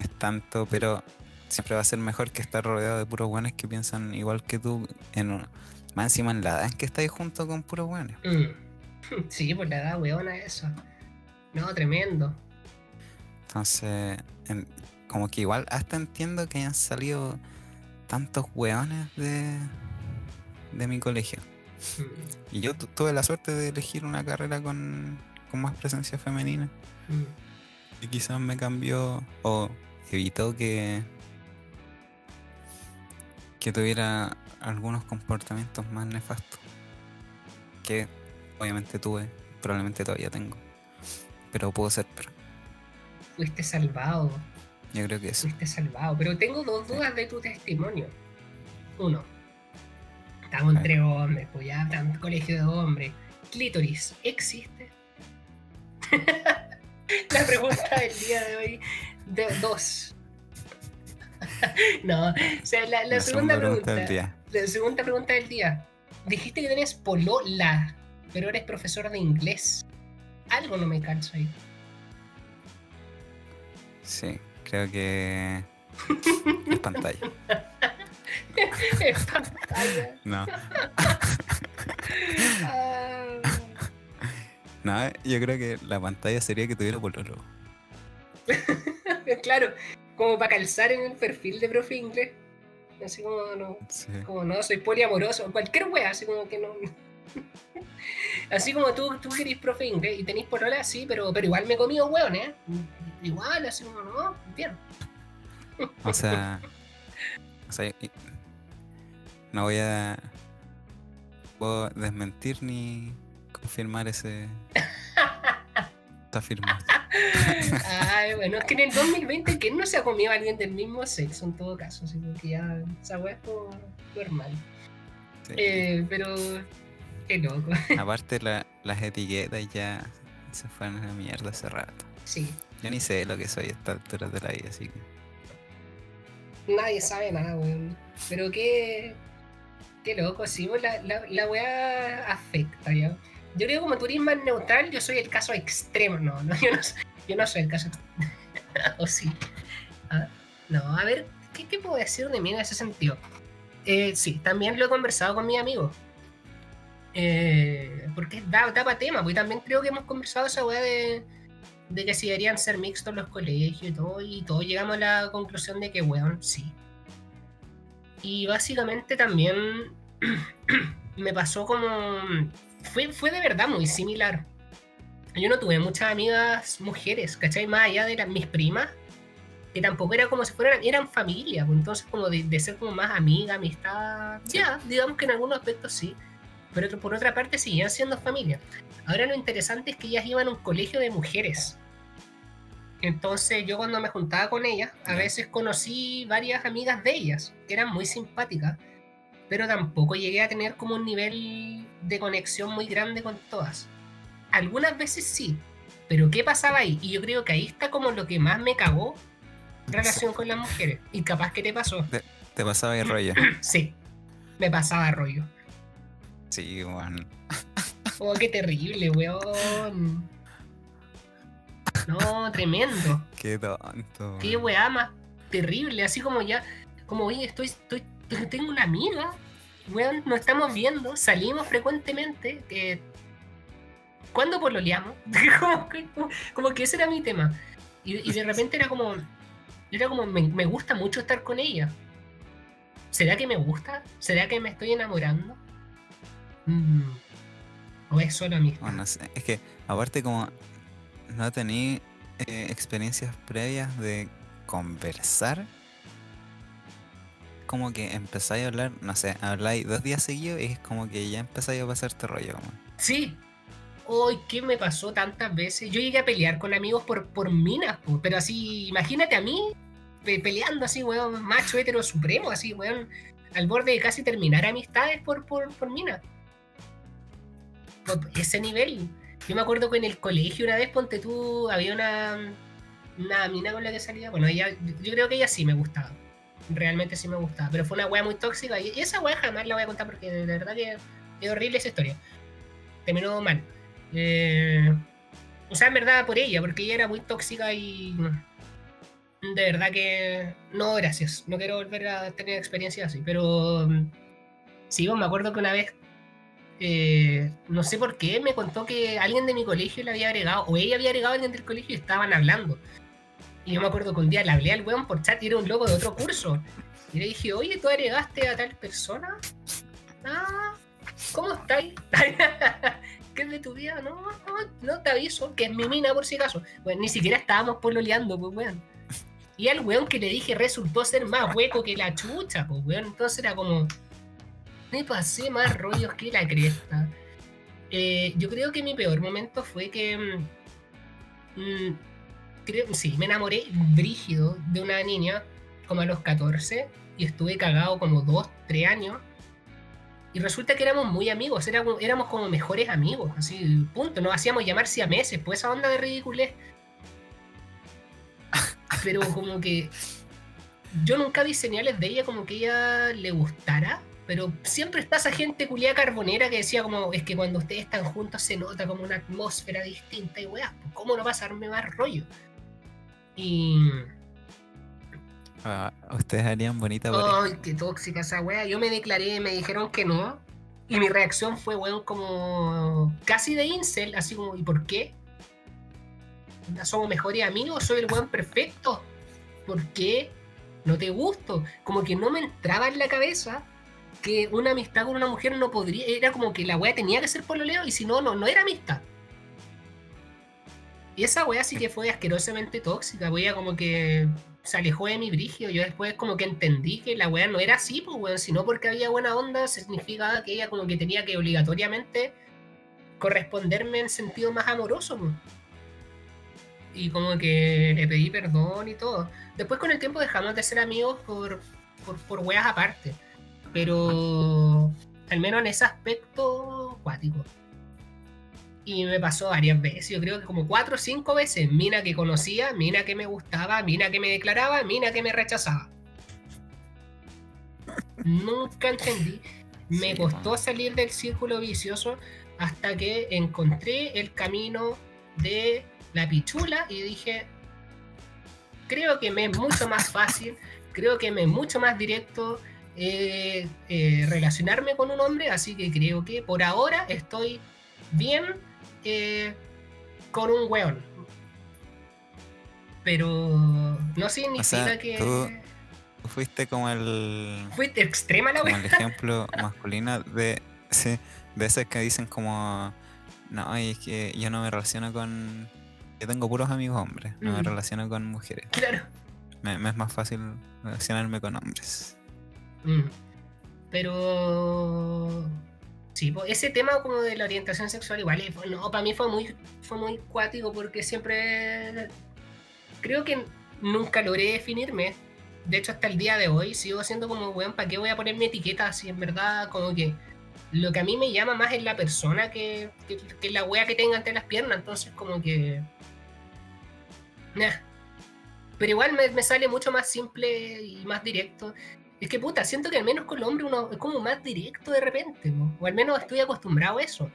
es tanto, pero siempre va a ser mejor que estar rodeado de puros hueones que piensan igual que tú, en, más encima en la edad en que estáis junto con puros hueones. Mm. Sí, por la edad hueona eso. No, tremendo. Entonces... En, como que igual hasta entiendo que hayan salido tantos hueones de, de mi colegio. Mm. Y yo tu, tuve la suerte de elegir una carrera con, con más presencia femenina. Mm. Y quizás me cambió o evitó que, que tuviera algunos comportamientos más nefastos. Que obviamente tuve, probablemente todavía tengo. Pero puedo ser peor. Fuiste salvado. Yo creo que eso. Fuiste salvado. Pero tengo dos dudas, sí, de tu testimonio. Uno, estamos entre hombres, pues ya, estamos en colegio de hombres. ¿Clítoris existe? La pregunta del día de hoy. De, dos. No, o sea, la, la, la segunda, segunda pregunta, pregunta del día. La segunda pregunta del día. Dijiste que tenés polola, pero eres profesor de inglés. Algo no me canso ahí. Sí. Creo que es pantalla. Es pantalla. No. No, yo creo que la pantalla sería que tuviera pololo. Claro, como para calzar en el perfil de profe inglés. Así como no, sí, como no, soy poliamoroso. Cualquier wea, así como que no. Así como tú, tú eres profe inglés y tenés polola, sí, pero, pero igual me he comido weón, ¿eh? Igual, así como no, bien. O sea, o sea, no voy a puedo desmentir ni confirmar ese esta firma. Ay, bueno, es que en el dos mil veinte que no se ha comido a alguien del mismo sexo en todo caso, sino que ya esa wea es como normal. Sí. Eh, pero qué loco. Aparte la, las etiquetas ya se fueron a la mierda hace rato. Sí. Yo ni sé lo que soy a estas alturas de la vida, así que... Nadie sabe nada, weón. Pero qué... Qué loco, sí, pues la, la, la weá afecta, ¿ya? Yo creo que como turismo neutral, yo soy el caso extremo. No, no, yo no, yo no soy el caso extremo. O sí. Ah, no, a ver, ¿qué te puedo decir de mí en ese sentido? Eh, sí, también lo he conversado con mis amigos. Eh, porque da, da para tema, porque también creo que hemos conversado esa weá de... de que si deberían ser mixtos los colegios y todo, y todo llegamos a la conclusión de que, weón, sí. Y básicamente también me pasó como... Fue, fue de verdad muy similar. Yo no tuve muchas amigas mujeres, ¿cachai? Más allá de las, mis primas, que tampoco era como si fueran, eran familia, entonces como de, de ser como más amiga, amistad, sí. Ya, digamos que en algunos aspectos sí, pero otro, por otra parte seguían siendo familia. Ahora lo interesante es que ellas iban a un colegio de mujeres, entonces yo cuando me juntaba con ellas, a veces conocí varias amigas de ellas, que eran muy simpáticas, pero tampoco llegué a tener como un nivel de conexión muy grande con todas. Algunas veces sí, pero ¿qué pasaba ahí? Y yo creo que ahí está como lo que más me cagó en relación con las mujeres. Y capaz que te pasó. Te, te pasaba el rollo. Sí, me pasaba el rollo. Sí, weón. Oh, qué terrible, weón. No, tremendo. Qué tonto. Qué weá más terrible. Así como ya, como oye, estoy, estoy, tengo una amiga, weón, nos estamos viendo, salimos frecuentemente, eh, ¿cuándo pololeamos? como, que, como, como que ese era mi tema. Y, y de repente era como... Era como, me, me gusta mucho estar con ella. ¿Será que me gusta? ¿Será que me estoy enamorando? Mm. ¿O es solo amistad? Bueno, es que, aparte como... No tení eh, experiencias previas de conversar. Como que empezáis a hablar... No sé, habláis dos días seguidos y es como que ya empezáis a pasarte rollo. Como. Sí. Hoy, oh, ¿qué me pasó tantas veces? Yo llegué a pelear con amigos por, por minas, por, pero así, imagínate a mí pe, peleando así, weón, macho hetero supremo, así, weón, al borde de casi terminar amistades por, por, por minas. Por ese nivel. Yo me acuerdo que en el colegio una vez, ponte tú, había una, una mina con la que salía. Bueno, ella, yo creo que ella sí me gustaba. Realmente sí me gustaba, pero fue una wea muy tóxica. Y esa wea jamás la voy a contar porque de verdad que es horrible esa historia. Terminó mal. Eh, o sea, en verdad por ella, porque ella era muy tóxica y de verdad que no, gracias, no quiero volver a tener experiencias así, pero sí, me acuerdo que una vez eh, no sé por qué me contó que alguien de mi colegio le había agregado, o ella había agregado a alguien del colegio y estaban hablando, y yo me acuerdo que un día le hablé al weón por chat y era un loco de otro curso y le dije, oye, ¿tú agregaste a tal persona? Ah, ¿cómo estáis? ¿Qué es de tu vida? No, no, no te aviso, que es mi mina por si acaso. Bueno, ni siquiera estábamos pololeando, pues, weón. Y al weón que le dije resultó ser más hueco que la chucha, pues, weón. Entonces era como... Me pasé más rollos que la cresta. Eh, yo creo que mi peor momento fue que... Mm, creo, sí, me enamoré brígido de una niña, como a los catorce, y estuve cagado como dos, tres años. Y resulta que éramos muy amigos, éramos, éramos como mejores amigos, así, punto. Nos hacíamos llamar siameses, pues esa onda de ridiculez. Pero como que... Yo nunca vi señales de ella como que ella le gustara, pero siempre está esa gente culiada carbonera que decía como, es que cuando ustedes están juntos se nota como una atmósfera distinta y weas, pues cómo no pasarme más rollo. Y... Ah, ustedes harían bonita pareja. Ay, qué tóxica esa wea. Yo me declaré, me dijeron que no. Y mi reacción fue, weón, como casi de incel, así como, ¿y por qué? ¿Somos mejores amigos? ¿Soy el weón perfecto? ¿Por qué? No te gusto. Como que no me entraba en la cabeza que una amistad con una mujer no podría. Era como que la wea tenía que ser pololeo y si no, no, no era amistad. Y esa wea sí que fue asquerosamente tóxica. Wea como que se alejó de mi brígido. Yo después como que entendí que la wea no era así, pues weón, sino porque había buena onda, significaba que ella como que tenía que obligatoriamente corresponderme en sentido más amoroso, pues. Y como que le pedí perdón y todo. Después con el tiempo dejamos de ser amigos por, por, por weas aparte. Pero al menos en ese aspecto cuático. Y me pasó varias veces, yo creo que como cuatro o cinco veces. Mina que conocía, mina que me gustaba, mina que me declaraba, mina que me rechazaba. Nunca entendí. Me costó salir del círculo vicioso hasta que encontré el camino de la pichula y dije, creo que me es mucho más fácil, creo que me es mucho más directo eh, eh, relacionarme con un hombre, así que creo que por ahora estoy bien. Eh, con un weón, pero no significa, o sea, que tú, fuiste como el... Fuiste extrema la wea. Como el ejemplo masculino de, sí, de esos que dicen como... No, es que yo no me relaciono con... Yo tengo puros amigos hombres, no mm. me relaciono con mujeres. Claro. Me, me es más fácil relacionarme con hombres. Mm. Pero... Sí, ese tema como de la orientación sexual igual, no, para mí fue muy, fue muy cuático porque siempre... Creo que nunca logré definirme. De hecho, hasta el día de hoy sigo siendo como, weón, ¿para qué voy a ponerme etiquetas? Si en verdad, como que lo que a mí me llama más es la persona que, que, que la wea que tenga entre las piernas. Entonces, como que... Nah. Pero igual me, me sale mucho más simple y más directo. Es que, puta, siento que al menos con el hombre uno es como más directo de repente, ¿no? O al menos estoy acostumbrado a eso.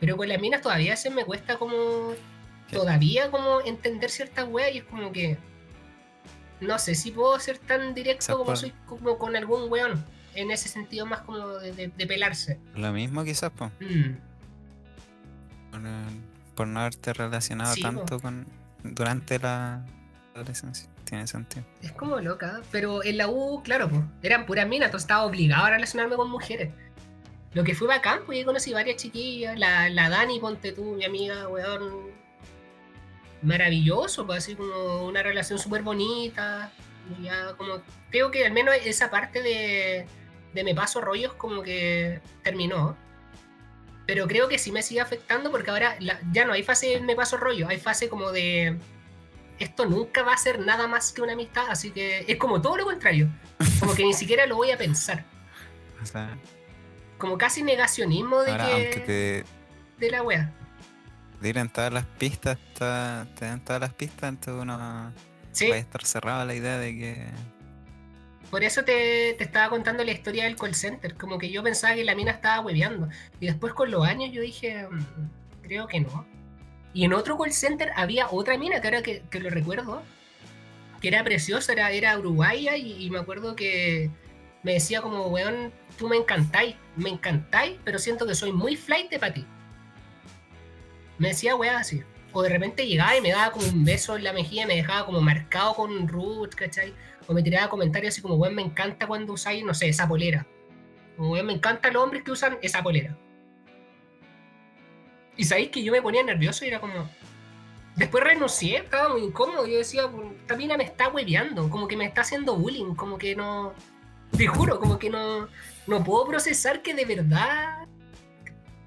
Pero con las minas todavía se me cuesta como... Todavía como entender ciertas weas y es como que... No sé si puedo ser tan directo como soy como con algún weón. En ese sentido más como de, de, de pelarse. Lo mismo quizás, po. Mm. Por, por no haberte relacionado sí, tanto po. con durante la adolescencia. Tiene sentido. Es como loca. Pero en la U, claro, po, eran puras minas. Entonces estaba obligado a relacionarme con mujeres. Lo que fue bacán, pues yo conocí varias chiquillas. La, la Dani, ponte tú, mi amiga, weón. Maravilloso, pues así como una relación súper bonita. Ya como creo que al menos esa parte de, de me paso rollos como que terminó, pero creo que sí me sigue afectando porque ahora la, ya no hay fase de me paso rollos, hay fase como de esto nunca va a ser nada más que una amistad, así que es como todo lo contrario, como que ni siquiera lo voy a pensar, o sea, como casi negacionismo de ahora, que aunque te... de la wea en todas las pistas, toda, te dan todas las pistas, entonces uno ¿sí? va a estar cerrado a la idea de que... Por eso te, te estaba contando la historia del call center, como que yo pensaba que la mina estaba hueveando, y después con los años yo dije, creo que no. Y en otro call center había otra mina, que ahora que, que lo recuerdo, que era preciosa, era, era uruguaya, y, y me acuerdo que me decía como, weón, tú me encantáis, me encantáis, pero siento que soy muy flight para ti. Me decía weá así. O de repente llegaba y me daba como un beso en la mejilla y me dejaba como marcado con un root, ¿cachai? O me tiraba comentarios así como, weón, me encanta cuando usáis, no sé, esa polera. Como, weón, me encantan los hombres que usan esa polera. Y sabéis que yo me ponía nervioso y era como... Después renuncié, estaba muy incómodo. Yo decía, esta mina me está hueveando, como que me está haciendo bullying, como que no... Te juro, como que no, no puedo procesar que de verdad...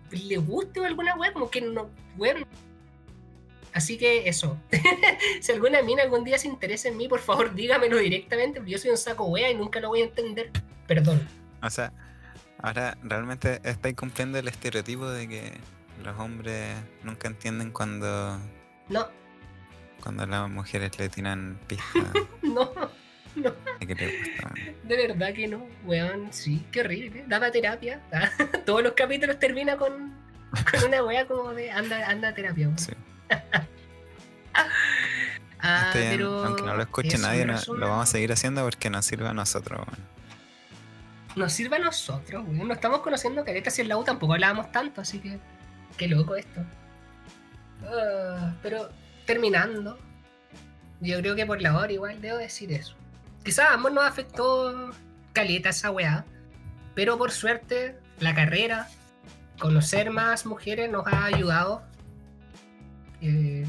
le guste o alguna wea, como que no, weón. Así que eso. Si alguna mina algún día se interesa en mí, por favor dígamelo directamente, porque yo soy un saco wea y nunca lo voy a entender. Perdón. O sea, ahora realmente estáis cumpliendo el estereotipo de que los hombres nunca entienden cuando... No. Cuando las mujeres le tiran pista. No, no. De que te gusta. De verdad que no, weón, sí, qué horrible, ¿eh? Daba terapia, ¿ah? Todos los capítulos termina con, con una wea como de anda, anda a terapia, weón. Sí. Ah, este, pero aunque no lo escuche nadie, no, lo vamos a seguir haciendo porque nos sirve a nosotros, weón. Nos sirve a nosotros, weón, nos estamos conociendo que casi en la U tampoco hablábamos tanto, así que qué loco esto. Uh, pero terminando, yo creo que por la hora igual debo decir eso. Quizás a ambos nos afectó caleta esa weá, pero por suerte la carrera, conocer más mujeres nos ha ayudado eh,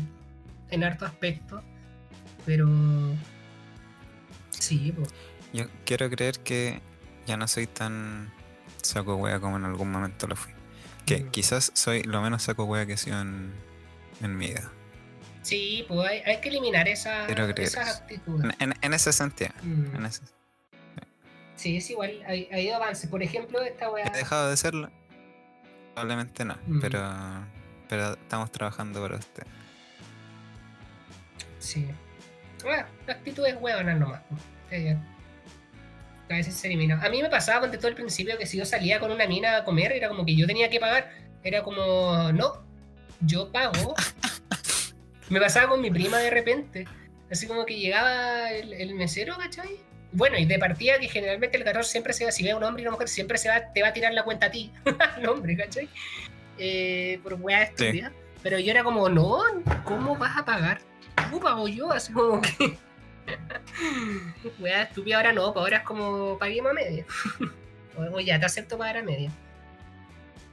en harto aspecto, pero sí, pues. Yo quiero creer que ya no soy tan saco weá como en algún momento lo fui, que no. Quizás soy lo menos saco weá que he sido en, en mi vida. Sí, pues hay, hay que eliminar esa, esas actitudes. En, en, en ese sentido. Mm. En ese. Sí, es igual, ha ido avance. Por ejemplo, esta weá... ¿He dejado de serlo? Probablemente no, mm. pero, pero estamos trabajando para usted. Sí. Bueno, la actitud es huevona nomás. Sí, a veces se elimina. A mí me pasaba cuando todo el principio que si yo salía con una mina a comer, era como que yo tenía que pagar. Era como, no, yo pago... Me pasaba con mi prima de repente, así como que llegaba el, el mesero, ¿cachai? Bueno, y de partida que generalmente el cargador siempre se va, si ve a un hombre y una mujer, siempre se va, te va a tirar la cuenta a ti, el hombre, ¿cachai? Eh, por weá estúpida. Sí. Pero yo era como, no, ¿cómo vas a pagar? ¿Cómo pago yo? Así como que... Weá, estúpida, ahora no, ahora es como paguemos a media. O ya, te acepto pagar a media.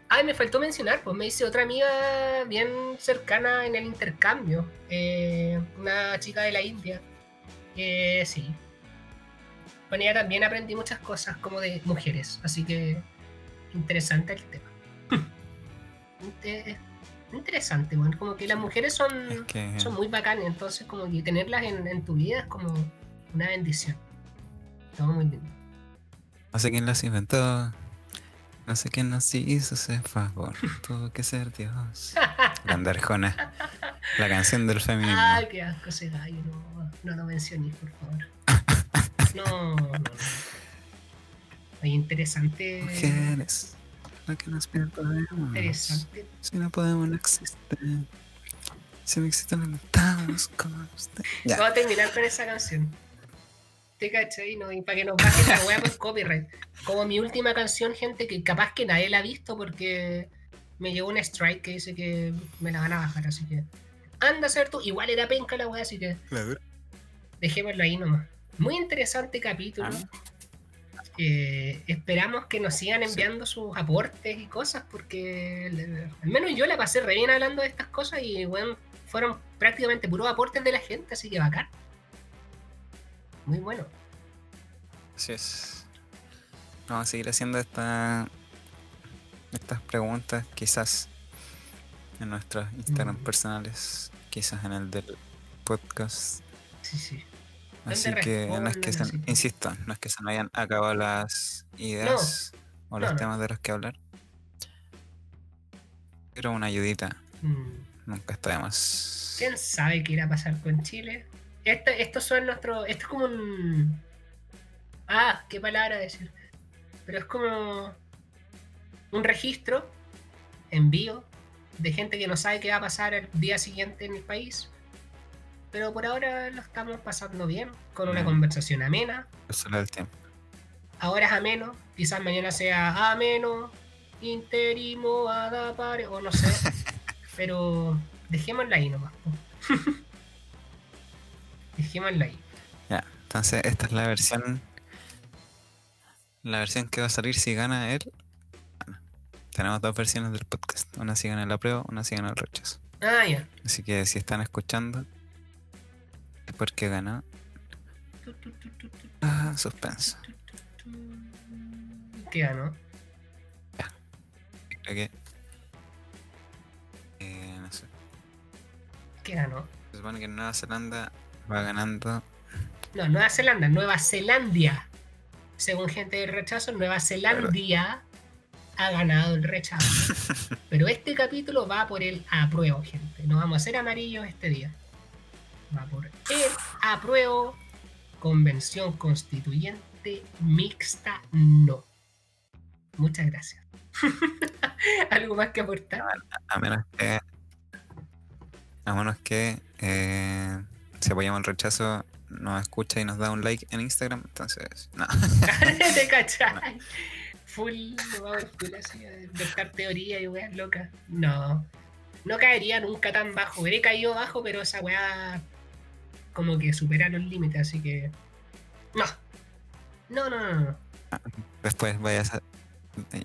Ay, me faltó mencionar, pues me hice otra amiga bien cercana en el intercambio. Eh, una chica de la India. Eh, sí. Con ella también aprendí muchas cosas como de mujeres, así que interesante el tema. Inter interesante, bueno, como que las mujeres son, es que... son muy bacanas, entonces como que tenerlas en, en tu vida es como una bendición. Todo muy lindo. No sé quién las inventó, no sé quién nos hizo ese favor, tuvo que ser Dios. Grande Arjona, la canción del feminismo. Ay, qué asco ese gallo, no, no lo mencioné, por favor. No, no. Oye, interesante. Mujeres, lo que nos perdonemos. Interesante. Si no podemos, no existen. Si no existen, no estamos con usted. Ya. Vamos a terminar con esa canción. Te cachai, no, y para que nos bajen la wea por copyright. Como mi última canción, gente, que capaz que nadie la ha visto porque me llegó un strike que dice que me la van a bajar, así que. Anda a ser tú. Igual era penca la wea, así que. Dejémoslo ahí nomás. Muy interesante capítulo. Eh, esperamos que nos sigan enviando sí. sus aportes y cosas, porque le, al menos yo la pasé re bien hablando de estas cosas y bueno, fueron prácticamente puros aportes de la gente, así que bacán. Muy bueno. Así es. Vamos a seguir haciendo esta, estas preguntas, quizás en nuestros Instagram mm. personales, quizás en el del podcast. Sí, sí. Así que no es que, se, insisto, no es que se me hayan acabado las ideas no, o los no, temas no. de los que hablar. Pero una ayudita. Mm. Nunca está de más. ¿Quién sabe qué irá a pasar con Chile? Esto, esto son nuestro, esto es como un... Ah, qué palabra decir. Pero es como un registro en vivo de gente que no sabe qué va a pasar el día siguiente en el país. Pero por ahora lo estamos pasando bien, con una mm. conversación amena. Eso es el tiempo. Ahora es ameno, quizás mañana sea ameno, interimo, adapare, o no sé. Pero dejémosla ahí nomás. Dejémosla ahí. Ya, entonces esta es la versión. La versión que va a salir si gana él. Bueno, tenemos dos versiones del podcast: una si gana el apruebo, una si gana el rechazo. Ah, ya. Así que si están escuchando. Porque ganó ah, suspenso. ¿Qué ganó? Ya. Creo que eh, no sé. ¿Qué ganó? Se supone que Nueva Zelanda va ganando. No, Nueva Zelanda, Nueva Zelandia. Según gente del rechazo, Nueva Zelandia Pero... ha ganado el rechazo. Pero este capítulo va por el apruebo, gente. Nos vamos a hacer amarillos este día. Va por el apruebo, convención constituyente mixta no. Muchas gracias. ¿Algo más que aportar? A, a menos que a menos que eh, si apoyamos el rechazo nos escucha y nos da un like en Instagram, entonces no. Te cachai. No. Full, no va a full así a inventar teoría y weas locas. No. No caería nunca tan bajo. He caído bajo, pero esa weá como que supera los límites, así que... No. No, no, no, no. Después vayas a...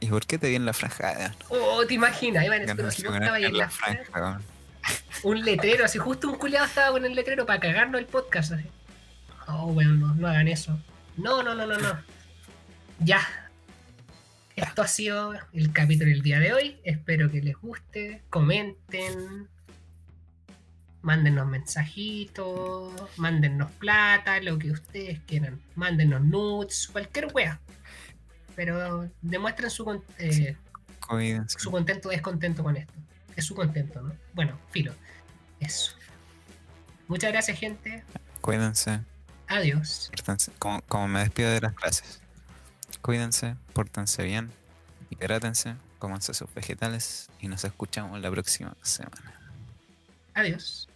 ¿Y por qué te vi en la franja? Oh, te imaginas. Iban a decir, si no estaba ahí en la franja. franja. Un letrero, así justo un culiado estaba con el letrero para cagarnos el podcast. Así. Oh, bueno, no, no hagan eso. No, no, no, no, no. Ya. Esto ha sido el capítulo del día de hoy. Espero que les guste. Comenten. Mándennos mensajitos. Mándennos plata. Lo que ustedes quieran. Mándennos nudes. Cualquier wea. Pero demuestren su, eh, su contento o descontento con esto. Es su contento, ¿no? Bueno, filo. Eso. Muchas gracias, gente. Cuídense. Adiós. Como, como me despido de las clases. Cuídense, pórtense bien, hidrátense, cómanse sus vegetales y nos escuchamos la próxima semana. Adiós.